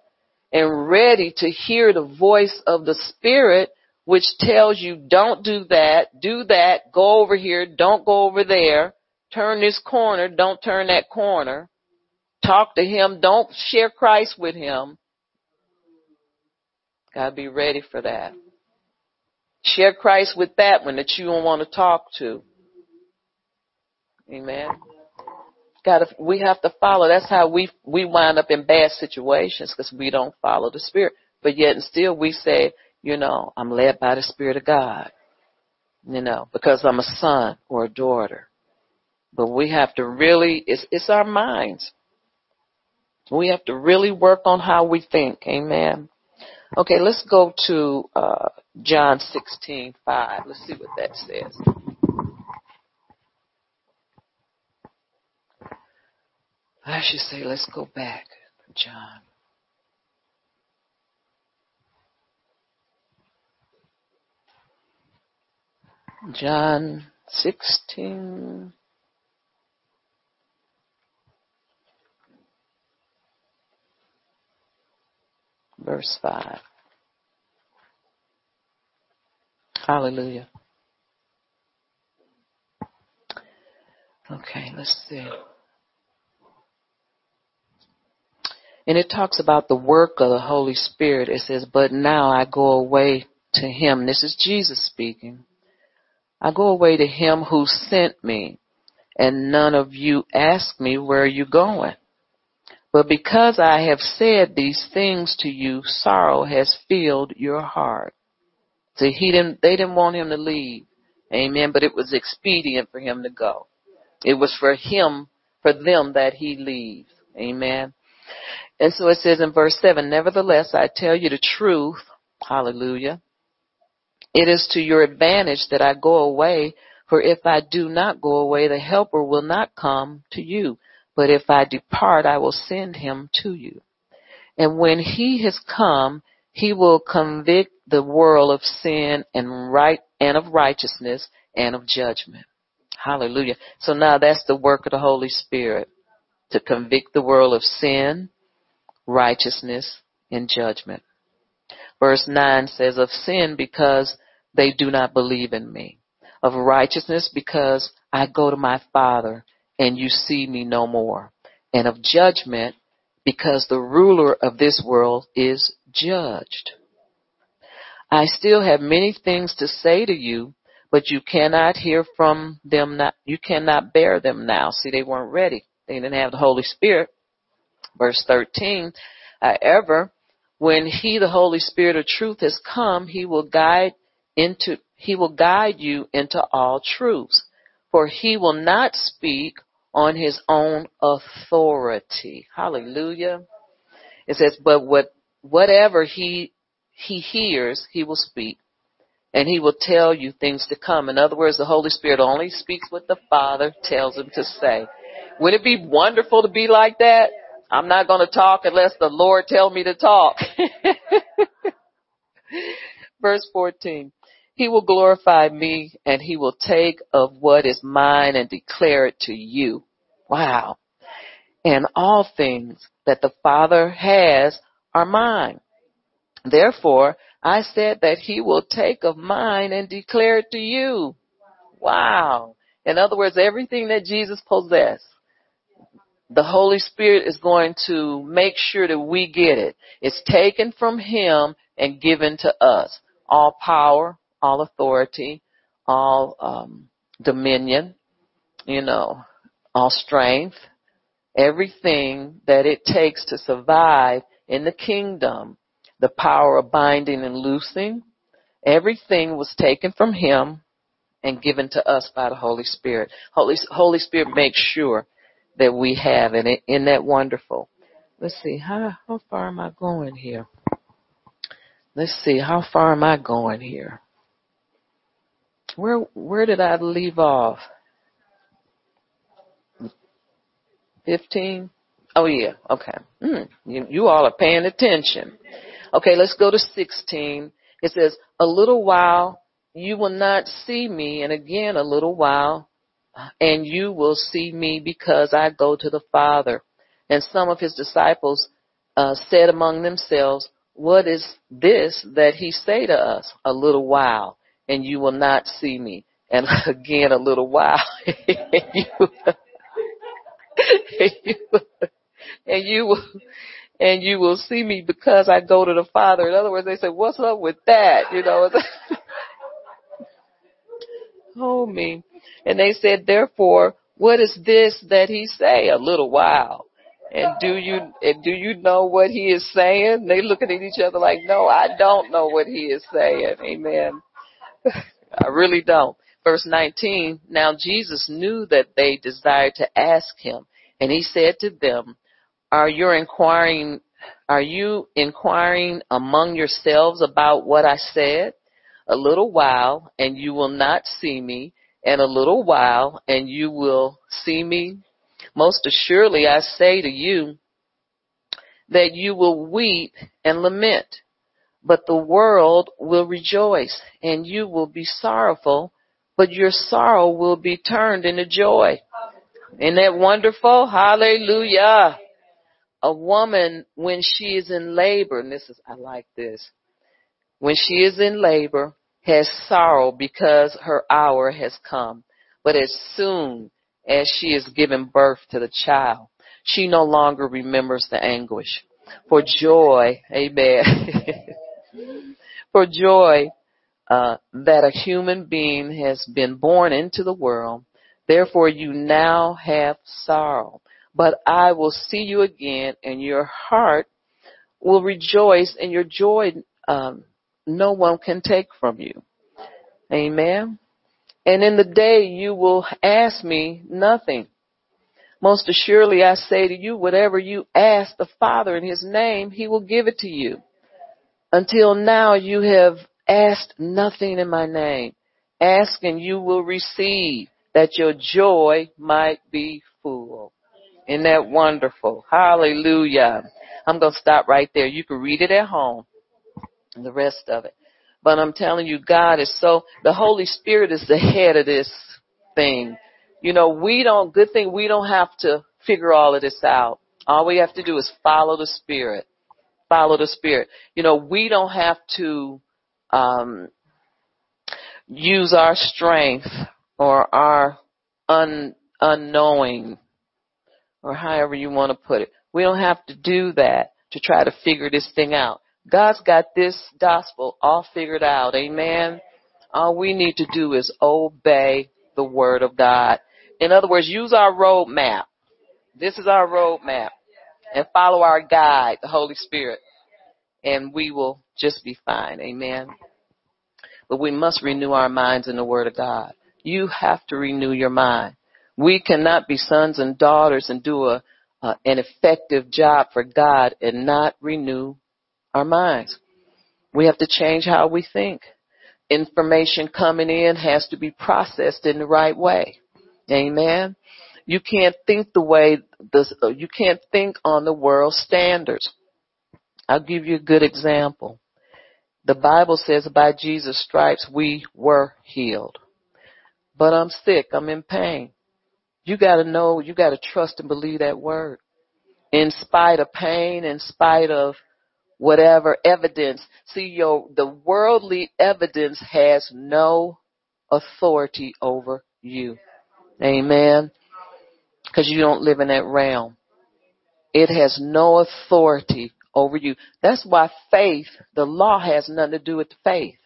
and ready to hear the voice of the Spirit, which tells you, don't do that, go over here, don't go over there, turn this corner, don't turn that corner. Talk to him. Don't share Christ with him. Gotta be ready for that. Share Christ with that one that you don't want to talk to. Amen. We have to follow. That's how we wind up in bad situations, because we don't follow the Spirit. But yet and still we say, you know, I'm led by the Spirit of God. You know, because I'm a son or a daughter. But we have to really, it's our minds. We have to really work on how we think. Amen. Okay, let's go to John 16:5. Let's see what that says. I should say, let's go back, John. John 16. Verse 5. Hallelujah. Okay, let's see. And it talks about the work of the Holy Spirit. It says, but now I go away to him. This is Jesus speaking. I go away to him who sent me, and none of you ask me, where are you going? But because I have said these things to you, sorrow has filled your heart. See, they didn't want him to leave. Amen. But it was expedient for him to go. It was for them that he leaves. Amen. And so it says in verse 7, nevertheless, I tell you the truth. Hallelujah. It is to your advantage that I go away. For if I do not go away, the helper will not come to you. But if I depart, I will send him to you. And when he has come, he will convict the world of sin and of righteousness and of judgment. Hallelujah. So now that's the work of the Holy Spirit, to convict the world of sin, righteousness, in judgment. Verse 9 says, of sin because they do not believe in me. Of righteousness because I go to my Father and you see me no more. And of judgment because the ruler of this world is judged. I still have many things to say to you, but you cannot hear from them now. You cannot bear them now. See, they weren't ready. They didn't have the Holy Spirit. Verse 13, however, when he, the Holy Spirit of truth, has come, he will guide you into all truths, for he will not speak on his own authority. Hallelujah. It says, but whatever he hears, he will speak, and he will tell you things to come. In other words, the Holy Spirit only speaks what the Father tells him to say. Would it be wonderful to be like that? I'm not going to talk unless the Lord tells me to talk. Verse 14, he will glorify me, and he will take of what is mine and declare it to you. Wow. And all things that the Father has are mine. Therefore, I said that he will take of mine and declare it to you. Wow. In other words, everything that Jesus possessed, the Holy Spirit is going to make sure that we get it. It's taken from him and given to us. All power, all authority, all dominion, all strength, everything that it takes to survive in the kingdom. The power of binding and loosing, everything was taken from him and given to us by the Holy Spirit. Holy Spirit makes sure that we have in it. Isn't that wonderful? Let's see, how far am I going here? Where did I leave off? 15? Oh, yeah, okay. You all are paying attention. Okay, let's go to 16. It says, a little while you will not see me, and again a little while, and you will see me because I go to the Father. And some of his disciples said among themselves, what is this that he say to us? A little while, and you will not see me. And again a little while, and you will see me because I go to the Father. In other words, they say, what's up with that? Oh, me. And they said, therefore, what is this that he say? A little while. And do you know what he is saying? They looking at each other like, no, I don't know what he is saying. Amen. I really don't. Verse 19, now Jesus knew that they desired to ask him, and he said to them, Are you inquiring among yourselves about what I said? A little while, and you will not see me, and a little while, and you will see me. Most assuredly, I say to you that you will weep and lament, but the world will rejoice, and you will be sorrowful, but your sorrow will be turned into joy. Isn't that wonderful? Hallelujah. A woman, when she is in labor, and I like this, when she is in labor, has sorrow because her hour has come. But as soon as she is given birth to the child, she no longer remembers the anguish. For joy, amen, for joy that a human being has been born into the world, therefore you now have sorrow. But I will see you again, and your heart will rejoice, and your joy no one can take from you. Amen. And in the day you will ask me nothing. Most assuredly, I say to you, whatever you ask the Father in his name, he will give it to you. Until now you have asked nothing in my name. Ask and you will receive, that your joy might be full. Isn't that wonderful? Hallelujah. I'm going to stop right there. You can read it at home, the rest of it. But I'm telling you, God is so, the Holy Spirit is the head of this thing. Good thing we don't have to figure all of this out. All we have to do is follow the Spirit. follow the Spirit. You know, we don't have to use our strength or our unknowing or however you want to put it. We don't have to do that to try to figure this thing out. God's got this gospel all figured out. Amen. All we need to do is obey the word of God. In other words, use our roadmap. This is our roadmap. And follow our guide, the Holy Spirit. And we will just be fine. Amen. But we must renew our minds in the word of God. You have to renew your mind. We cannot be sons and daughters and do an effective job for God and not renew our minds. We have to change how we think. Information coming in has to be processed in the right way. Amen. You can't think you can't think on the world's standards. I'll give you a good example. The Bible says by Jesus' stripes we were healed. But I'm sick, I'm in pain. You got to know, you got to trust and believe that word. In spite of pain, in spite of whatever evidence. See, the worldly evidence has no authority over you. Amen. Because you don't live in that realm. It has no authority over you. That's why faith, the law has nothing to do with faith.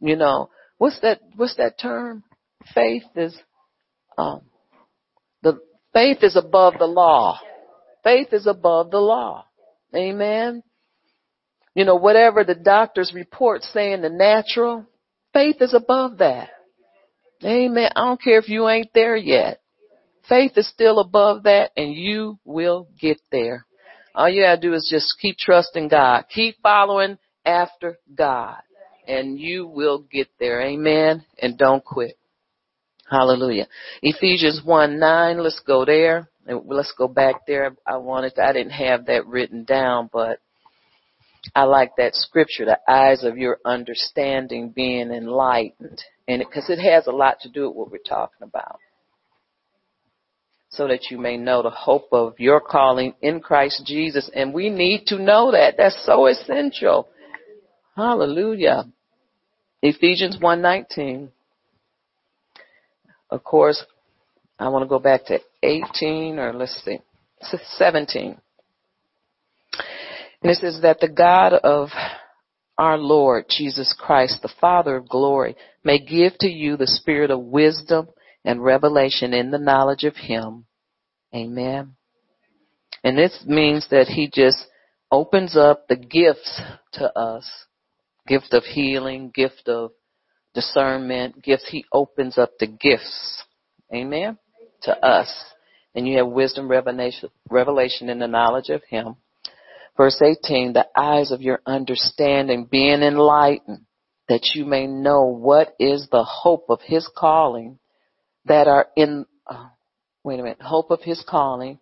You know, what's that term? Faith is, faith is above the law. Faith is above the law. Amen. You know, whatever the doctor's report saying the natural, faith is above that. Amen. I don't care if you ain't there yet. Faith is still above that, and you will get there. All you gotta do is just keep trusting God. Keep following after God, and you will get there. Amen. And don't quit. Hallelujah. Ephesians 1:9. Let's go there. And let's go back there. I didn't have that written down, but I like that scripture, the eyes of your understanding being enlightened. And because it has a lot to do with what we're talking about. So that you may know the hope of your calling in Christ Jesus. And we need to know that. That's so essential. Hallelujah. Ephesians 1:19. Of course, I want to go back to 18 or 17. And it says that the God of our Lord Jesus Christ, the Father of glory, may give to you the spirit of wisdom and revelation in the knowledge of him. Amen. And this means that he just opens up the gifts to us. Gift of healing, gift of discernment, gifts. He opens up the gifts. Amen. To us. And you have wisdom, revelation in the knowledge of him. Verse 18, the eyes of your understanding being enlightened, that you may know what is the hope of his calling hope of his calling,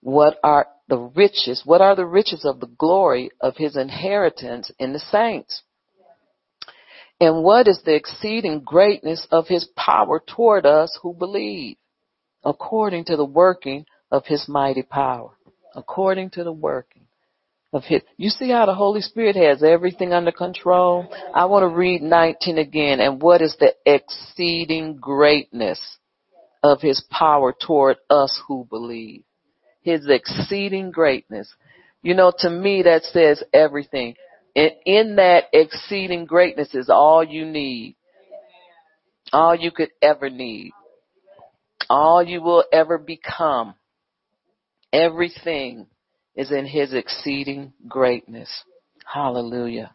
what are the riches of the glory of his inheritance in the saints? And what is the exceeding greatness of his power toward us who believe, according to the working of his mighty power, according to the working. You see how the Holy Spirit has everything under control? I want to read 19 again. And what is the exceeding greatness of his power toward us who believe? His exceeding greatness. You know, to me, that says everything. And in that exceeding greatness is all you need. All you could ever need. All you will ever become. Everything is in his exceeding greatness. Hallelujah.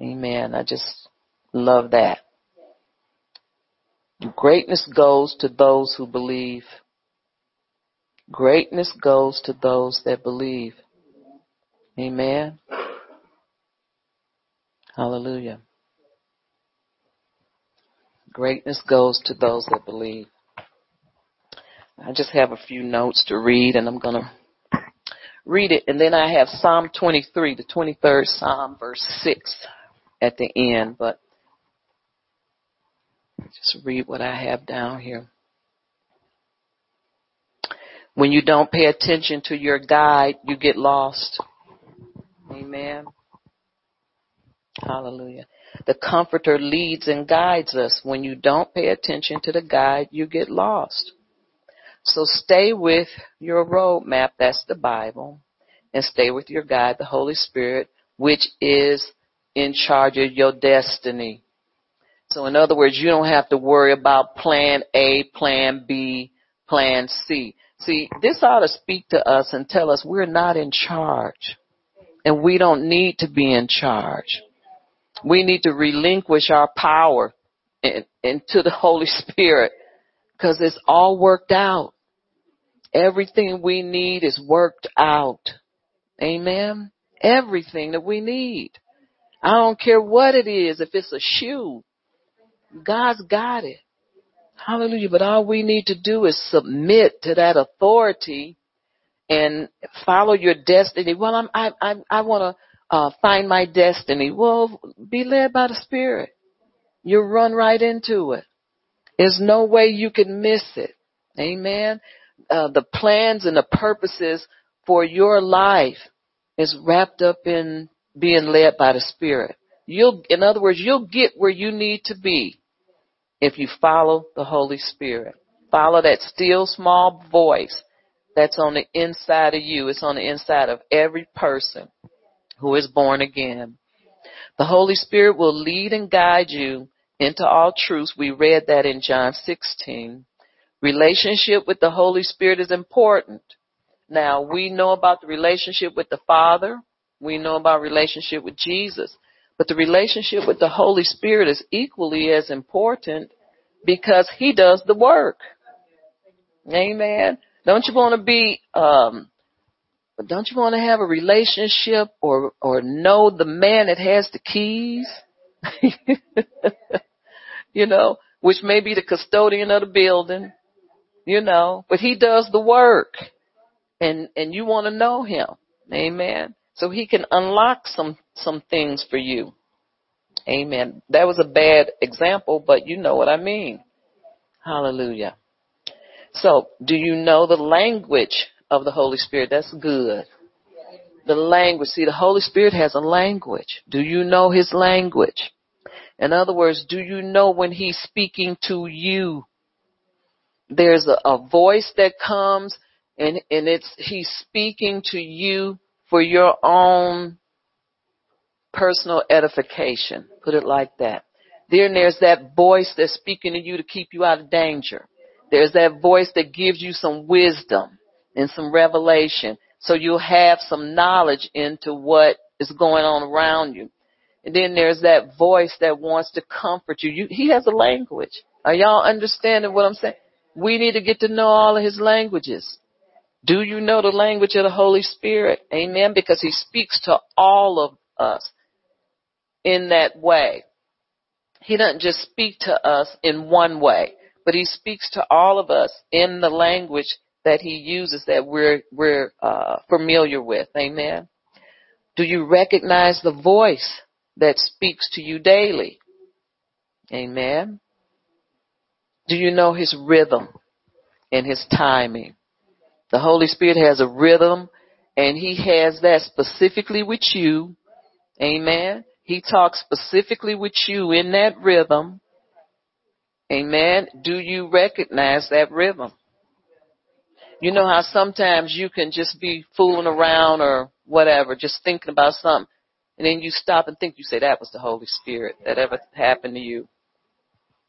Amen. I just love that. Greatness goes to those who believe. Greatness goes to those that believe. Amen. Hallelujah. Greatness goes to those that believe. I just have a few notes to read, and I'm going to read it, and then I have Psalm 23, the 23rd Psalm, verse 6 at the end, but just read what I have down here. When you don't pay attention to your guide, you get lost. Amen. Hallelujah. The Comforter leads and guides us. When you don't pay attention to the guide, you get lost. So stay with your roadmap, that's the Bible, and stay with your guide, the Holy Spirit, which is in charge of your destiny. So in other words, you don't have to worry about plan A, plan B, plan C. See, this ought to speak to us and tell us we're not in charge, and we don't need to be in charge. We need to relinquish our power into the Holy Spirit, because it's all worked out. Everything we need is worked out. Amen. Everything that we need. I don't care what it is. If it's a shoe, God's got it. Hallelujah. But all we need to do is submit to that authority and follow your destiny. Well, I want to find my destiny. Well, be led by the Spirit. You'll run right into it. There's no way you can miss it. Amen. The plans and the purposes for your life is wrapped up in being led by the Spirit. In other words, you'll get where you need to be if you follow the Holy Spirit. Follow that still small voice that's on the inside of you. It's on the inside of every person who is born again. The Holy Spirit will lead and guide you into all truths. We read that in John 16. Relationship with the Holy Spirit is important. Now, we know about the relationship with the Father. We know about relationship with Jesus. But the relationship with the Holy Spirit is equally as important, because He does the work. Amen. Don't you want to have a relationship or know the man that has the keys? You know, which may be the custodian of the building, you know, but he does the work, and you want to know him. Amen. So he can unlock some things for you. Amen. That was a bad example, but you know what I mean. Hallelujah. So do you know the language of the Holy Spirit? That's good. The language. See, the Holy Spirit has a language. Do you know His language? In other words, do you know when He's speaking to you? There's a voice that comes, and He's speaking to you for your own personal edification. Put it like that. Then there's that voice that's speaking to you to keep you out of danger. There's that voice that gives you some wisdom and some revelation, so you'll have some knowledge into what is going on around you. And then there's that voice that wants to comfort you. He has a language. Are y'all understanding what I'm saying? We need to get to know all of His languages. Do you know the language of the Holy Spirit? Amen. Because He speaks to all of us in that way. He doesn't just speak to us in one way, but He speaks to all of us in the language that He uses that we're familiar with. Amen. Do you recognize the voice that speaks to you daily? Amen. Do you know His rhythm and His timing? The Holy Spirit has a rhythm, and He has that specifically with you. Amen. He talks specifically with you in that rhythm. Amen. Do you recognize that rhythm? You know how sometimes you can just be fooling around or whatever, just thinking about something, and then you stop and think, you say, that was the Holy Spirit. That ever happened to you?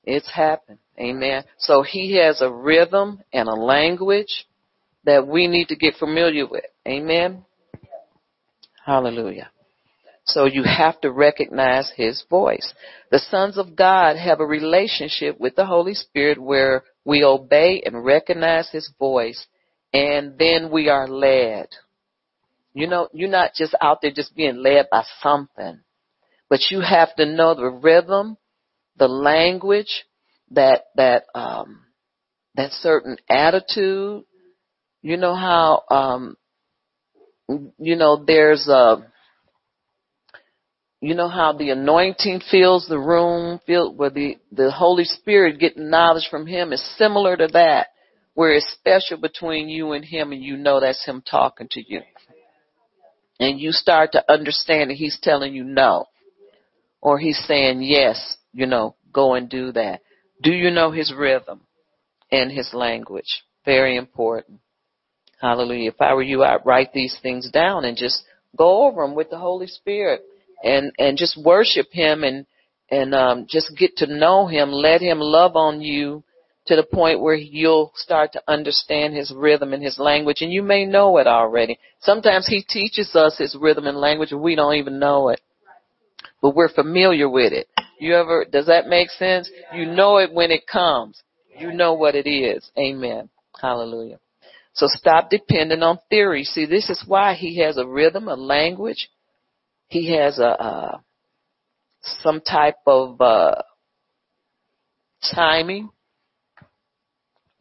It's happened. Amen. So He has a rhythm and a language that we need to get familiar with. Amen. Hallelujah. So you have to recognize His voice. The sons of God have a relationship with the Holy Spirit where we obey and recognize His voice, and then we are led. You know, you're not just out there just being led by something, but you have to know the rhythm, the language, that certain attitude. You know how, you know how the anointing fills the room, where the Holy Spirit getting knowledge from Him is similar to that, where it's special between you and Him, and you know that's Him talking to you. and you start to understand that he's telling you no, or he's saying yes, you know, go and do that. Do you know his rhythm and his language? Very important. Hallelujah. If I were you, I'd write these things down and just go over them with the Holy Spirit and just worship him and just get to know him. Let him love on you to the point where you'll start to understand his rhythm and his language, and you may know it already. Sometimes he teaches us his rhythm and language, and we don't even know it, but we're familiar with it. Does that make sense? You know it when it comes. You know what it is. Amen. Hallelujah. So stop depending on theory. See, this is why he has a rhythm, a language. He has some type of timing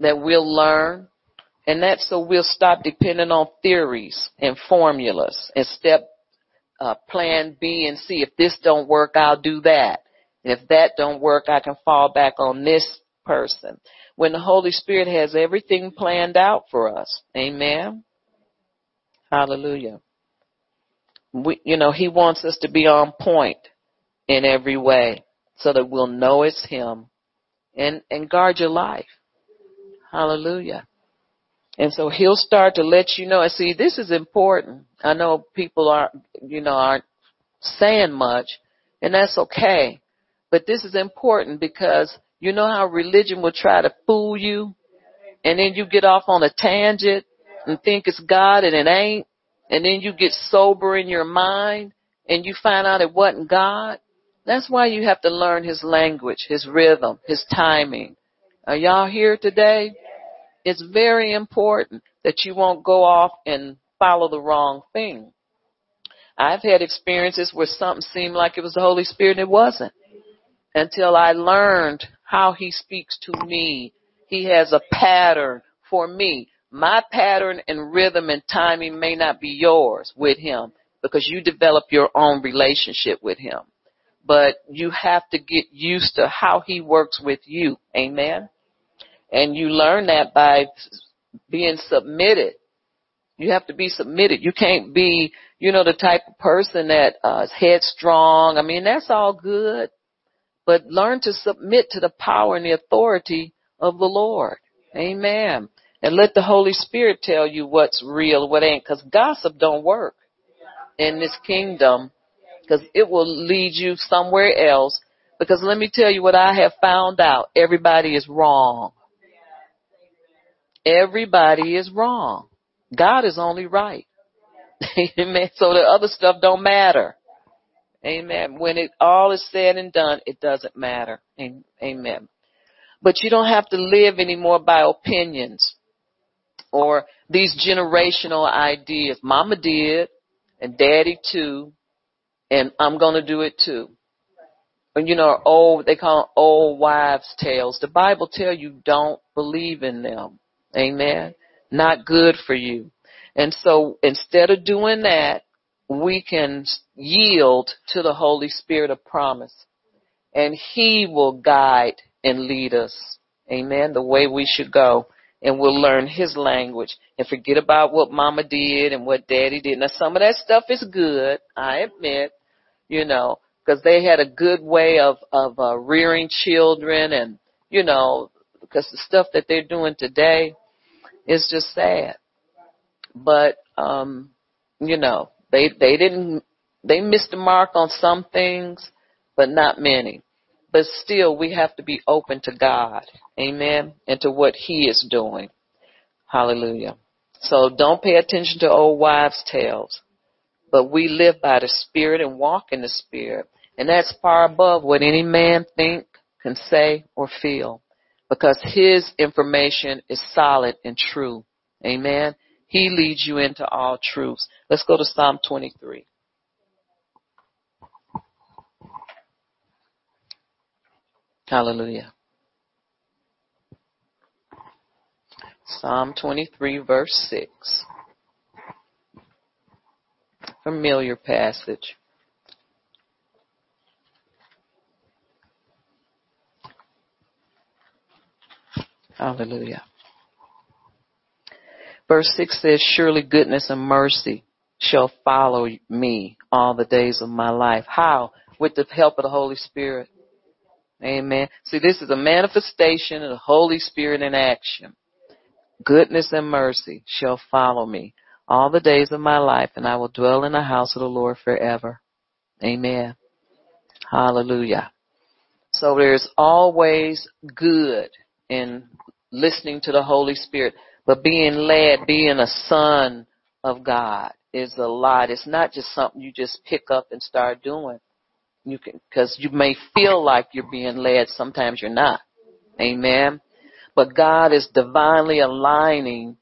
that we'll learn, and that's so we'll stop depending on theories and formulas and plan B and C. If this don't work, I'll do that. And if that don't work, I can fall back on this person. When the Holy Spirit has everything planned out for us. Amen. Hallelujah. He wants us to be on point in every way so that we'll know it's him, and guard your life. Hallelujah. And so he'll start to let you know. And see, this is important. I know people aren't saying much, and that's okay. But this is important because you know how religion will try to fool you, and then you get off on a tangent and think it's God and it ain't. And then you get sober in your mind and you find out it wasn't God. That's why you have to learn his language, his rhythm, his timing. Are y'all here today? It's very important that you won't go off and follow the wrong thing. I've had experiences where something seemed like it was the Holy Spirit and it wasn't, until I learned how he speaks to me. He has a pattern for me. My pattern and rhythm and timing may not be yours with him, because you develop your own relationship with him. But you have to get used to how he works with you. Amen. And you learn that by being submitted. You have to be submitted. You can't be, the type of person that is headstrong. I mean, that's all good. But learn to submit to the power and the authority of the Lord. Amen. And let the Holy Spirit tell you what's real, what ain't. Because gossip don't work in this kingdom, because it will lead you somewhere else. Because let me tell you what I have found out. Everybody is wrong. Everybody is wrong. God is only right. Amen. So the other stuff don't matter. Amen. When it all is said and done, it doesn't matter. Amen. But you don't have to live anymore by opinions or these generational ideas. Mama did, and daddy too, and I'm going to do it too. And they call them old wives' tales. The Bible tells you don't believe in them. Amen. Not good for you. And so instead of doing that, we can yield to the Holy Spirit of promise, and he will guide and lead us, amen, the way we should go, and we'll learn his language and forget about what mama did and what daddy did. Now, some of that stuff is good, I admit, because they had a good way of rearing children, and, because the stuff that they're doing today is just sad. But, They missed the mark on some things, but not many. But still, we have to be open to God, amen, and to what he is doing. Hallelujah. So don't pay attention to old wives' tales, but we live by the Spirit and walk in the Spirit. And that's far above what any man think, can say, or feel, because his information is solid and true, amen. He leads you into all truths. Let's go to Psalm 23. Hallelujah. Psalm 23, verse 6. Familiar passage. Hallelujah. Verse 6 says, surely goodness and mercy shall follow me all the days of my life. How? With the help of the Holy Spirit. Amen. See, this is a manifestation of the Holy Spirit in action. Goodness and mercy shall follow me all the days of my life, and I will dwell in the house of the Lord forever. Amen. Hallelujah. So there's always good in listening to the Holy Spirit, but being led, being a son of God is a lot. It's not just something you just pick up and start doing. You can, because you may feel like you're being led. Sometimes you're not. Amen. But God is divinely aligning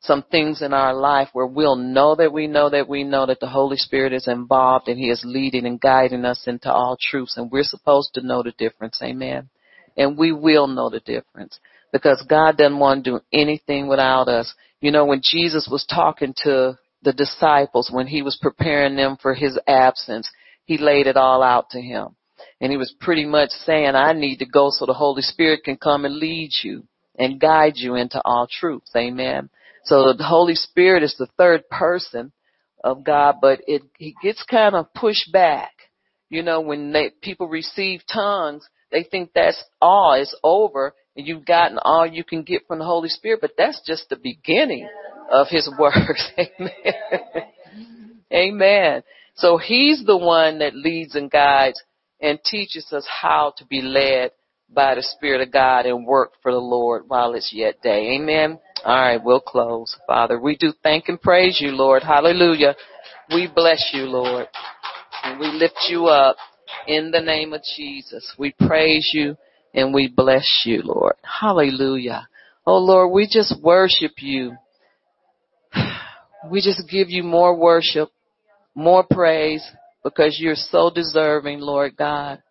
some things in our life where we'll know that we know that we know that the Holy Spirit is involved and he is leading and guiding us into all truths. And we're supposed to know the difference. Amen. And we will know the difference because God doesn't want to do anything without us. You know, when Jesus was talking to the disciples, when he was preparing them for his absence, he laid it all out to him. And he was pretty much saying, I need to go so the Holy Spirit can come and lead you and guide you into all truths. Amen. So the Holy Spirit is the third person of God, but he gets kind of pushed back. You know, when people receive tongues, they think that's all, it's over, and you've gotten all you can get from the Holy Spirit, but that's just the beginning of his works. Amen. Amen. So he's the one that leads and guides and teaches us how to be led by the Spirit of God and work for the Lord while it's yet day. Amen. All right, we'll close. Father, we do thank and praise you, Lord. Hallelujah. We bless you, Lord. And we lift you up in the name of Jesus. We praise you and we bless you, Lord. Hallelujah. Oh, Lord, we just worship you. We just give you more worship, more praise, because you're so deserving, Lord God.